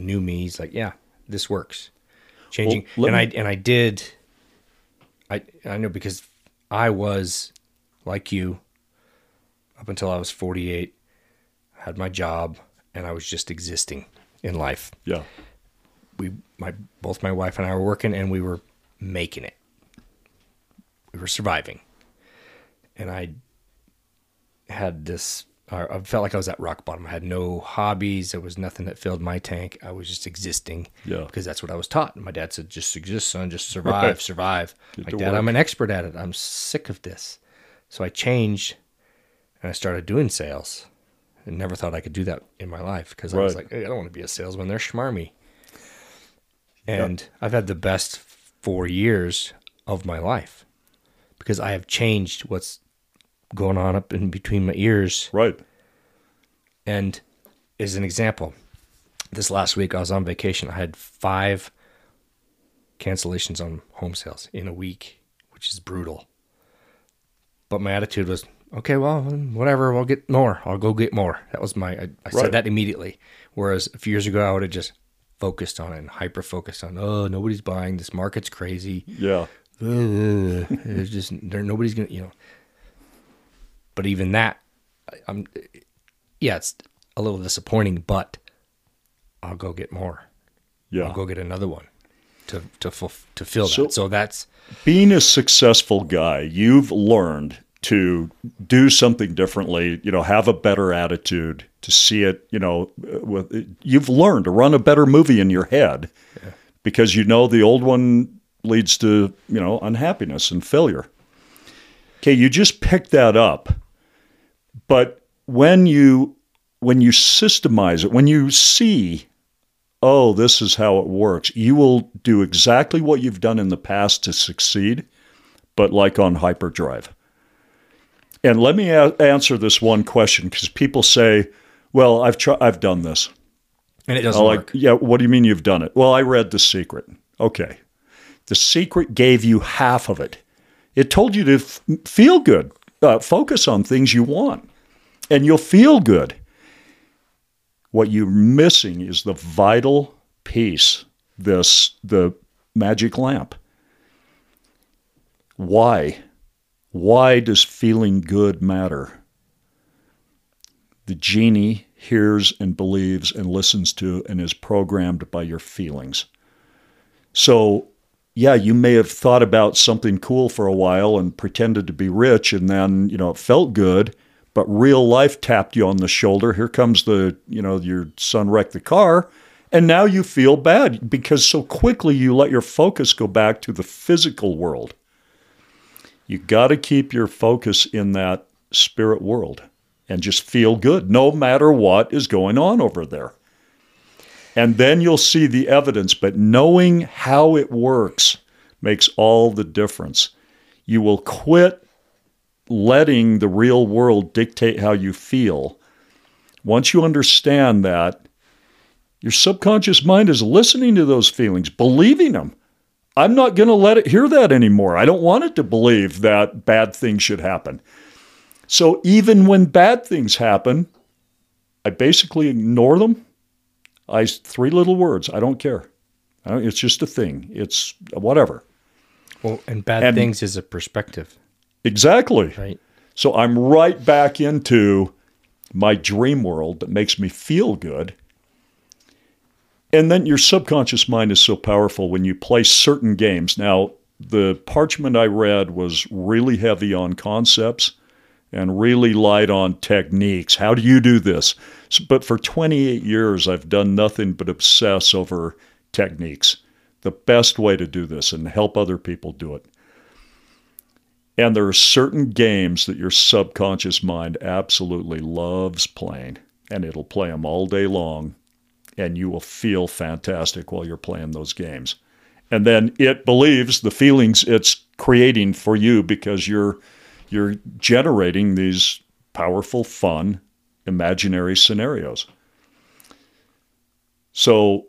new me is like, yeah, this works. Changing. Well, I know, because I was like you up until I was 48, had my job, and I was just existing in life. Yeah. Both my wife and I were working, and we were making it. We were surviving. And I had this, I felt like I was at rock bottom. I had no hobbies. There was nothing that filled my tank. I was just existing. Yeah. Because that's what I was taught. And my dad said, just exist, son. Just survive. Like, Dad, I'm an expert at it. I'm sick of this. So I changed and I started doing sales. I never thought I could do that in my life because I was like, hey, I don't want to be a salesman. They're schmarmy. And yep. I've had the best 4 years of my life. Because I have changed what's going on up in between my ears. Right. And as an example, this last week I was on vacation. I had 5 cancellations on home sales in a week, which is brutal. But my attitude was, okay, well, whatever, we'll get more. I'll go get more. That was my, I said that immediately. Whereas a few years ago, I would have just focused on it and hyper-focused on, oh, nobody's buying. This market's crazy. Yeah. There's just nobody's gonna, But even that, it's a little disappointing. But I'll go get more. Yeah, I'll go get another one to fill that. So that's being a successful guy. You've learned to do something differently. Have a better attitude to see it. You've learned to run a better movie in your head because the old one leads to, unhappiness and failure. Okay, you just picked that up. But when you systemize it, when you see, oh, this is how it works, you will do exactly what you've done in the past to succeed, but like on hyperdrive. And let me answer this one question, because people say, well, I've done this. And it doesn't work. Yeah, what do you mean you've done it? Well, I read The Secret. Okay. The Secret gave you half of it. It told you to feel good, focus on things you want, and you'll feel good. What you're missing is the vital piece, the magic lamp. Why? Why does feeling good matter? The genie hears and believes and listens to and is programmed by your feelings. So, yeah, you may have thought about something cool for a while and pretended to be rich, and then, it felt good, but real life tapped you on the shoulder. Here comes your son wrecked the car, and now you feel bad because so quickly you let your focus go back to the physical world. You got to keep your focus in that spirit world and just feel good no matter what is going on over there. And then you'll see the evidence, but knowing how it works makes all the difference. You will quit letting the real world dictate how you feel. Once you understand that, your subconscious mind is listening to those feelings, believing them. I'm not going to let it hear that anymore. I don't want it to believe that bad things should happen. So even when bad things happen, I basically ignore them. Three little words. I don't care. It's just a thing. It's whatever. Well, and bad things is a perspective. Exactly. Right. So I'm right back into my dream world that makes me feel good. And then your subconscious mind is so powerful when you play certain games. Now, the parchment I read was really heavy on concepts and really light on techniques. How do you do this? But for 28 years, I've done nothing but obsess over techniques, the best way to do this and help other people do it. And there are certain games that your subconscious mind absolutely loves playing, and it'll play them all day long, and you will feel fantastic while you're playing those games. And then it believes the feelings it's creating for you because you're generating these powerful, fun, imaginary scenarios. So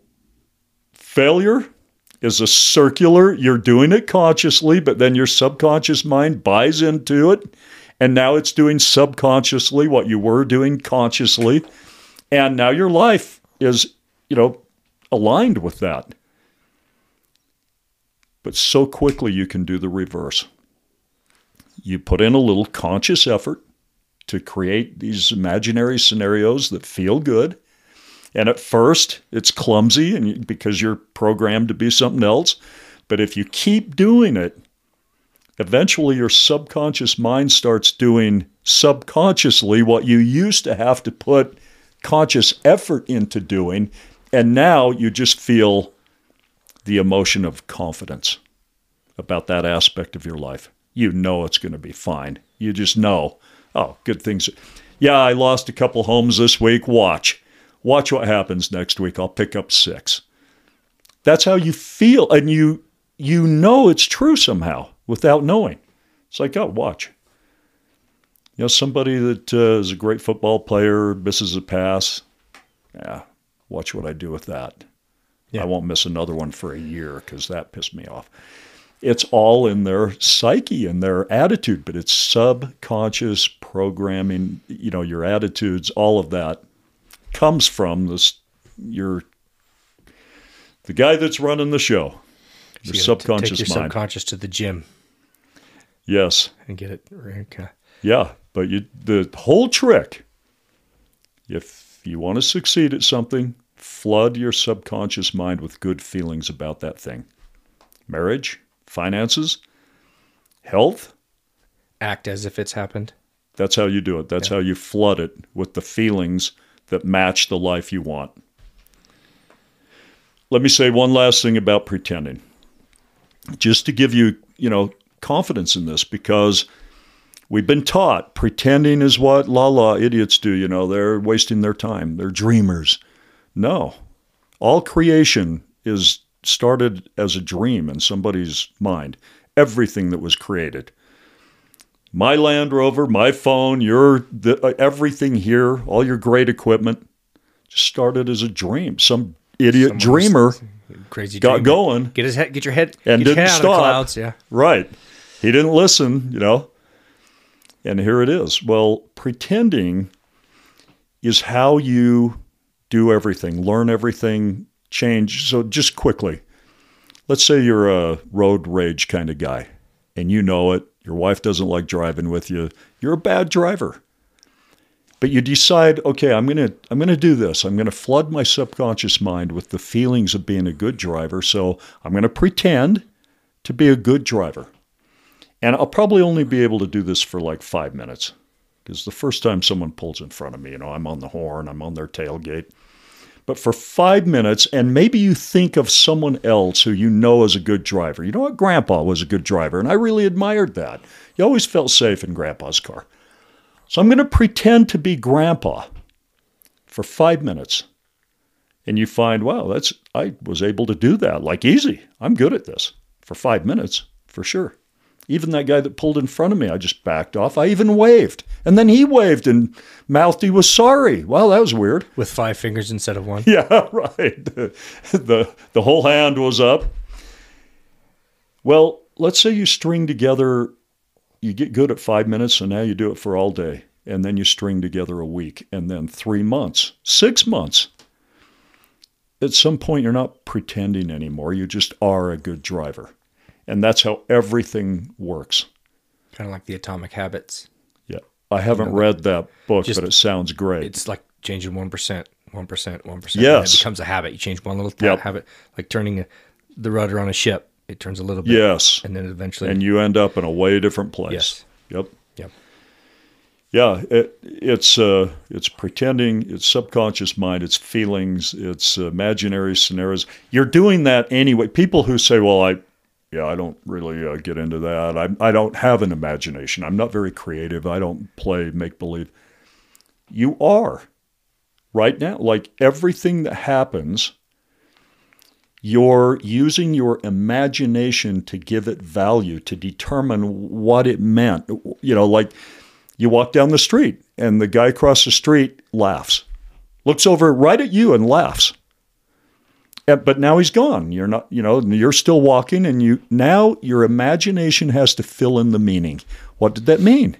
failure is a circular. You're doing it consciously, but then your subconscious mind buys into it, and now it's doing subconsciously what you were doing consciously, and now your life is, aligned with that. But so quickly you can do the reverse. You put in a little conscious effort to create these imaginary scenarios that feel good. And at first, it's clumsy and because you're programmed to be something else. But if you keep doing it, eventually your subconscious mind starts doing subconsciously what you used to have to put conscious effort into doing. And now you just feel the emotion of confidence about that aspect of your life. You know it's going to be fine. You just know, oh, good things. Yeah, I lost a couple homes this week. Watch what happens next week. I'll pick up 6. That's how you feel. And you know it's true somehow without knowing. It's like, oh, watch. Somebody that is a great football player, misses a pass. Yeah, watch what I do with that. Yeah. I won't miss another one for a year because that pissed me off. It's all in their psyche and their attitude, but it's subconscious programming, your attitudes, all of that comes from this. You're the guy that's running the show. Your subconscious mind. Take your subconscious to the gym. Yes. And get it. Okay. Yeah, but the whole trick, if you want to succeed at something, flood your subconscious mind with good feelings about that thing. Marriage, finances, health. Act as if it's happened. That's how you do it. That's how you flood it with the feelings that match the life you want. Let me say one last thing about pretending. Just to give you, confidence in this, because we've been taught pretending is what la-la idiots do. They're wasting their time. They're dreamers. No. All creation is started as a dream in somebody's mind. Everything that was created. My Land Rover, my phone, everything here, all your great equipment, just started as a dream. Some idiot dreamer crazy got going. Get your head out of the clouds, yeah. Right. He didn't listen, And here it is. Well, pretending is how you do everything, learn everything, change. So just quickly, let's say you're a road rage kind of guy, and you know it. Your wife doesn't like driving with you. You're a bad driver. But you decide, okay, I'm going to do this. I'm going to flood my subconscious mind with the feelings of being a good driver. So I'm going to pretend to be a good driver. And I'll probably only be able to do this for like 5 minutes, because the first time someone pulls in front of me, I'm on the horn, I'm on their tailgate. But for 5 minutes, and maybe you think of someone else who is a good driver. Grandpa was a good driver, and I really admired that. You always felt safe in Grandpa's car. So I'm going to pretend to be Grandpa for 5 minutes. And you find, wow, I was able to do that, like easy. I'm good at this for 5 minutes, for sure. Even that guy that pulled in front of me, I just backed off. I even waved. And then he waved and mouthed he was sorry. Wow, that was weird. With 5 fingers instead of 1. Yeah, right. The whole hand was up. Well, let's say you string together, you get good at 5 minutes, and now you do it for all day. And then you string together a week, and then 3 months, 6 months. At some point, you're not pretending anymore. You just are a good driver. And that's how everything works. Kind of like the Atomic Habits. Yeah. I haven't read that book, but it sounds great. It's like changing 1%, 1%, 1%. Yes. It becomes a habit. You change one little habit, like turning the rudder on a ship. It turns a little bit. Yes. And then eventually. And you end up in a way different place. Yes. Yep. Yep. Yeah, it's pretending, it's subconscious mind, it's feelings, it's imaginary scenarios. You're doing that anyway. People who say, well, I don't really get into that. I don't have an imagination. I'm not very creative. I don't play make-believe. You are right now. Like everything that happens, you're using your imagination to give it value, to determine what it meant. You know, like you walk down the street and the guy across the street laughs, looks over right at you and laughs. But now he's gone. You're not, you're still walking, and now your imagination has to fill in the meaning. What did that mean?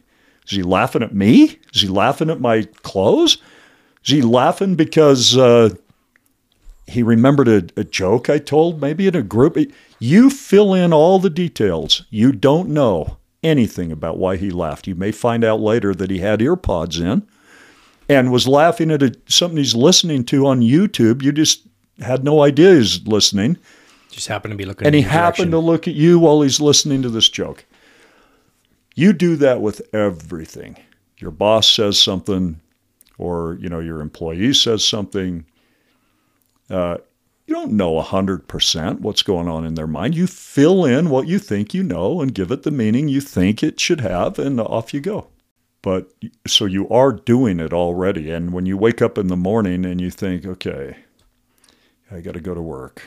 Is he laughing at me? Is he laughing at my clothes? Is he laughing because he remembered a joke I told, maybe in a group? You fill in all the details. You don't know anything about why he laughed. You may find out later that he had ear pods in and was laughing at something he's listening to on YouTube. You just had no idea he's listening. Just happened to be looking at you. And he happened to look at you while he's listening to this joke. You do that with everything. Your boss says something, or your employee says something. You don't know 100% what's going on in their mind. You fill in what you think you know and give it the meaning you think it should have, and off you go. But so you are doing it already. And when you wake up in the morning and you think, okay, I got to go to work,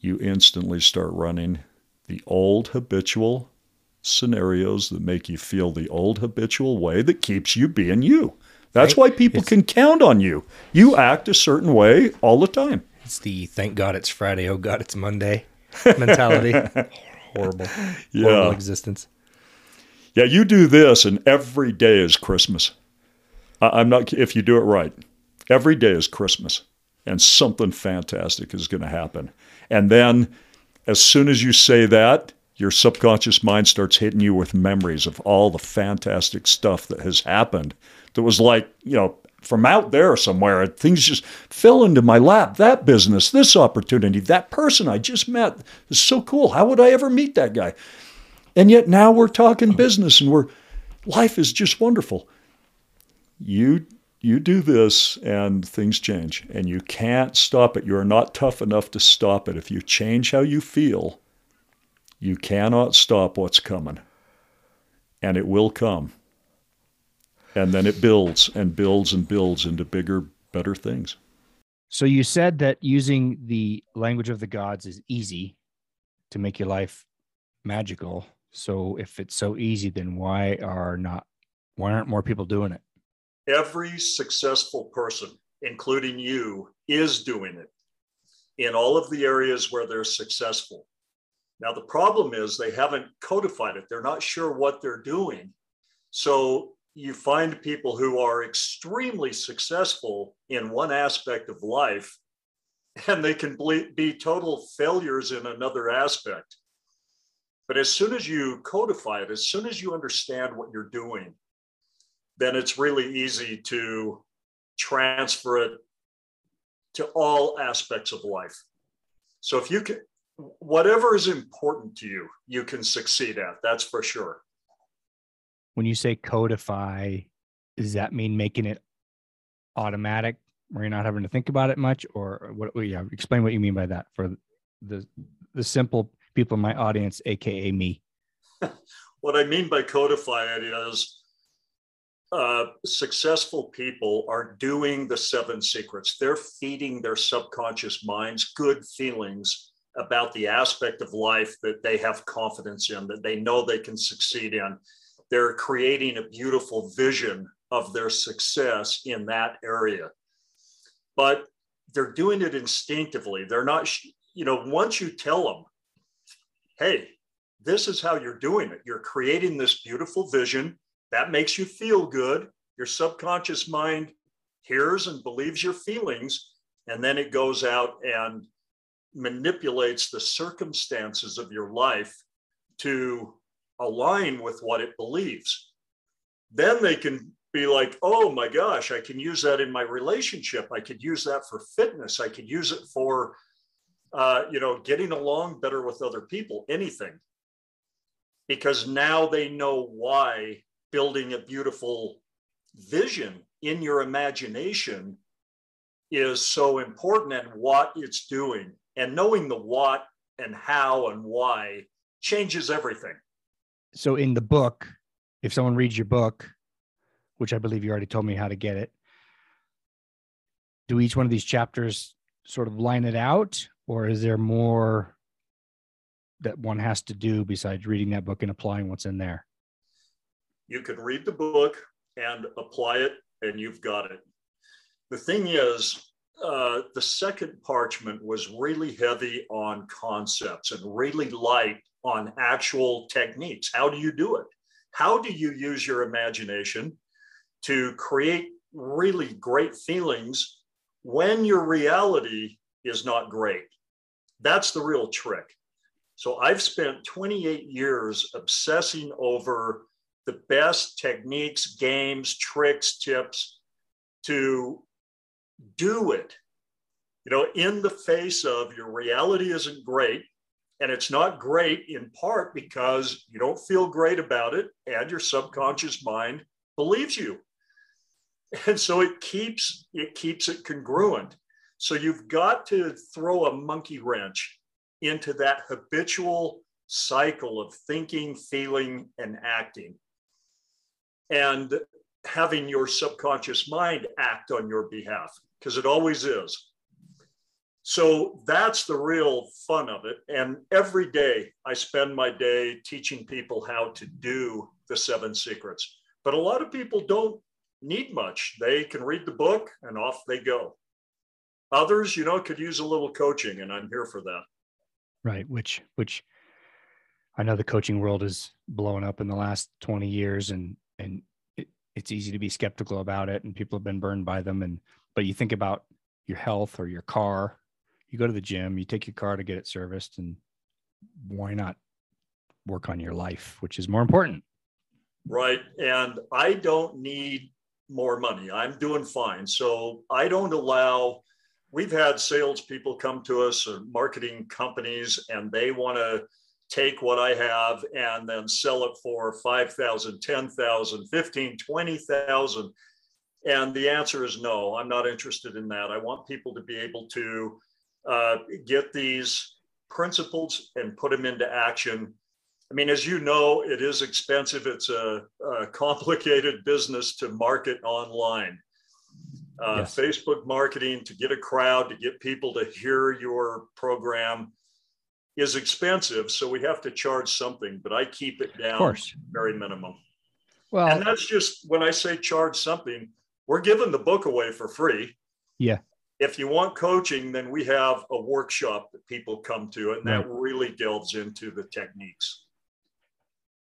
you instantly start running the old habitual scenarios that make you feel the old habitual way that keeps you being you. That's why people can count on you. You act a certain way all the time. It's the thank God it's Friday, oh God it's Monday mentality. Horrible existence. Yeah, you do this and every day is Christmas. If you do it right, every day is Christmas. And something fantastic is going to happen. And then as soon as you say that, your subconscious mind starts hitting you with memories of all the fantastic stuff that has happened. That was like, from out there somewhere, things just fell into my lap. That business, this opportunity, that person I just met is so cool. How would I ever meet that guy? And yet now we're talking business and life is just wonderful. You do this and things change, and you can't stop it. You're not tough enough to stop it. If you change how you feel, you cannot stop what's coming, and it will come. And then it builds and builds and builds into bigger, better things. So you said that using the language of the gods is easy to make your life magical. So if it's so easy, then why aren't more people doing it? Every successful person, including you, is doing it in all of the areas where they're successful. Now, the problem is they haven't codified it. They're not sure what they're doing. So you find people who are extremely successful in one aspect of life, and they can be total failures in another aspect. But as soon as you codify it, as soon as you understand what you're doing, then it's really easy to transfer it to all aspects of life. So if you can, whatever is important to you, you can succeed at, that's for sure. When you say codify, does that mean making it automatic where you're not having to think about it much? Or what? Explain what you mean by that for the simple people in my audience, AKA me. What I mean by codify it is, successful people are doing the 7 secrets. They're feeding their subconscious minds good feelings about the aspect of life that they have confidence in, that they know they can succeed in. They're creating a beautiful vision of their success in that area. But they're doing it instinctively. They're not, once you tell them, hey, this is how you're doing it. You're creating this beautiful vision. That makes you feel good. Your subconscious mind hears and believes your feelings, and then it goes out and manipulates the circumstances of your life to align with what it believes. then they can be like, oh my gosh, I can use that in my relationship. I could use that for fitness. I could use it for, you know, getting along better with other people, anything. Because now they know why building a beautiful vision in your imagination is so important and what it's doing. And knowing the what and how and why changes everything. So in the book, if someone reads your book, which I believe you already told me how to get it, do each one of these chapters sort of line it out, or is there more that one has to do besides reading that book and applying what's in there? You could read the book and apply it, and you've got it. The thing is, the second parchment was really heavy on concepts and really light on actual techniques. How do you do it? How do you use your imagination to create really great feelings when your reality is not great? That's the real trick. So I've spent 28 years obsessing over the best techniques, games, tricks, tips to do it, you know, in the face of your reality isn't great. And it's not great in part because you don't feel great about it and your subconscious mind believes you. And so it keeps it congruent. So you've got to throw a monkey wrench into that habitual cycle of thinking, feeling, and acting. And having your subconscious mind act on your behalf, because it always is. So that's the real fun of it. And every day I spend my day teaching people how to do the Seven Secrets. But a lot of people don't need much. They can read the book and off they go. Others, you know, could use a little coaching, and I'm here for that. Right, which I know the coaching world is blowing up in the last 20 years, and it's easy to be skeptical about it, and people have been burned by them. But you think about your health or your car, you go to the gym, you take your car to get it serviced, and why not work on your life, which is more important? Right. And I don't need more money. I'm doing fine. So I don't allow, we've had salespeople come to us or marketing companies, and they want to take what I have and then sell it for $5,000, $10,000, $15,000, $20,000. And the answer is no, I'm not interested in that. I want people to be able to get these principles and put them into action. I mean, as you know, it is expensive. It's a complicated business to market online. Yes. Facebook marketing, to get a crowd, to get people to hear your program, is expensive, so we have to charge something, but I keep it down to very minimum. Well, and that's just, when I say charge something, we're giving the book away for free. Yeah. If you want coaching, then we have a workshop that people come to, and that really delves into the techniques.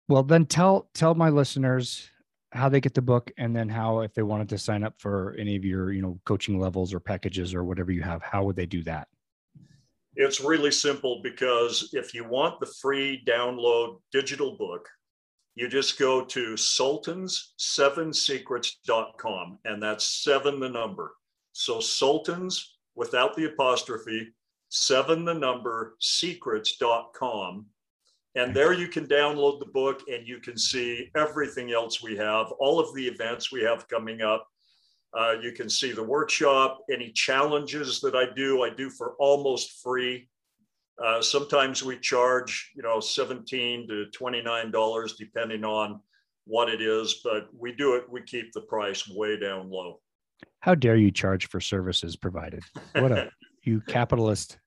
Well, then tell my listeners how they get the book, and then how, if they wanted to sign up for any of your, you know, coaching levels or packages or whatever you have, how would they do that? It's really simple, because if you want the free download digital book, you just go to Sultans7Secrets.com, and that's 7 the number. So Sultans without the apostrophe, 7 the number, secrets.com. And there you can download the book, and you can see everything else we have, all of the events we have coming up. You can see the workshop, any challenges that I do for almost free. Sometimes we charge, you know, $17 to $29, depending on what it is, but we do it. We keep the price way down low. How dare you charge for services provided? What a, you capitalist,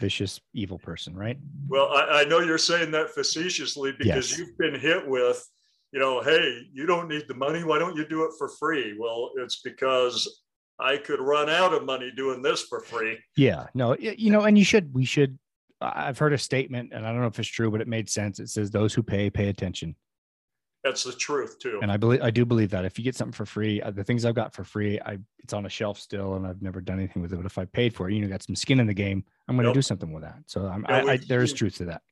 vicious, evil person, right? Well, I know you're saying that facetiously, because yes, you've been hit with, you know, hey, you don't need the money. Why don't you do it for free? Well, it's because I could run out of money doing this for free. Yeah, no, you know, and we should, I've heard a statement, and I don't know if it's true, but it made sense. It says, those who pay, pay attention. That's the truth too. And I do believe that if you get something for free, the things I've got for free, it's on a shelf still, and I've never done anything with it. But if I paid for it, you know, got some skin in the game, I'm going to do something with that. So there is truth to that.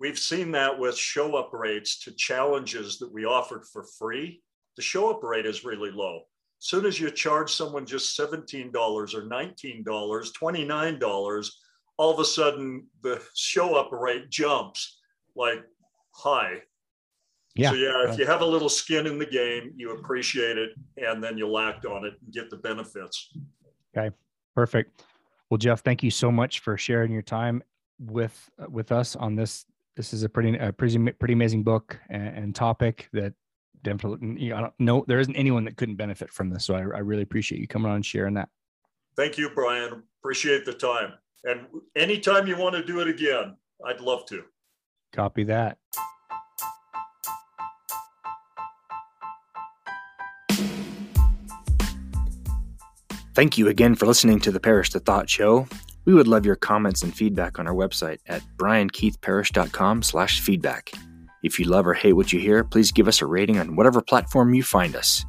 We've seen that with show up rates to challenges that we offered for free the show-up rate is really low. As soon as you charge someone just $17 or $19, $29, all of a sudden the show-up rate jumps like high. Yeah. So yeah, if you have a little skin in the game, you appreciate it, and then you'll act on it and get the benefits. Okay, perfect. Well, Jeff, thank you so much for sharing your time with us on this. This is a pretty amazing book and topic that definitely, you know, I don't know, there isn't anyone that couldn't benefit from this. So I really appreciate you coming on and sharing that. Thank you, Brian. Appreciate the time. And anytime you want to do it again, I'd love to. Copy that. Thank you again for listening to the Perish the Thought Show. We would love your comments and feedback on our website at briankeithperish.com/feedback. If you love or hate what you hear, please give us a rating on whatever platform you find us.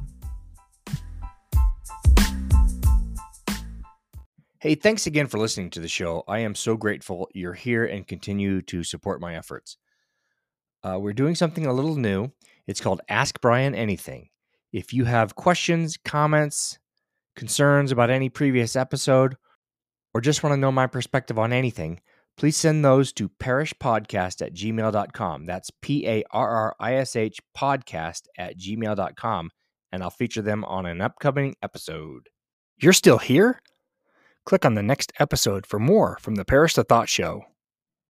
Hey, thanks again for listening to the show. I am so grateful you're here and continue to support my efforts. We're doing something a little new. It's called Ask Brian Anything. If you have questions, comments, concerns about any previous episode, or just want to know my perspective on anything, please send those to parishpodcast@gmail.com. That's parrish podcast@gmail.com, and I'll feature them on an upcoming episode. You're still here? Click on the next episode for more from the Perish the Thought Show.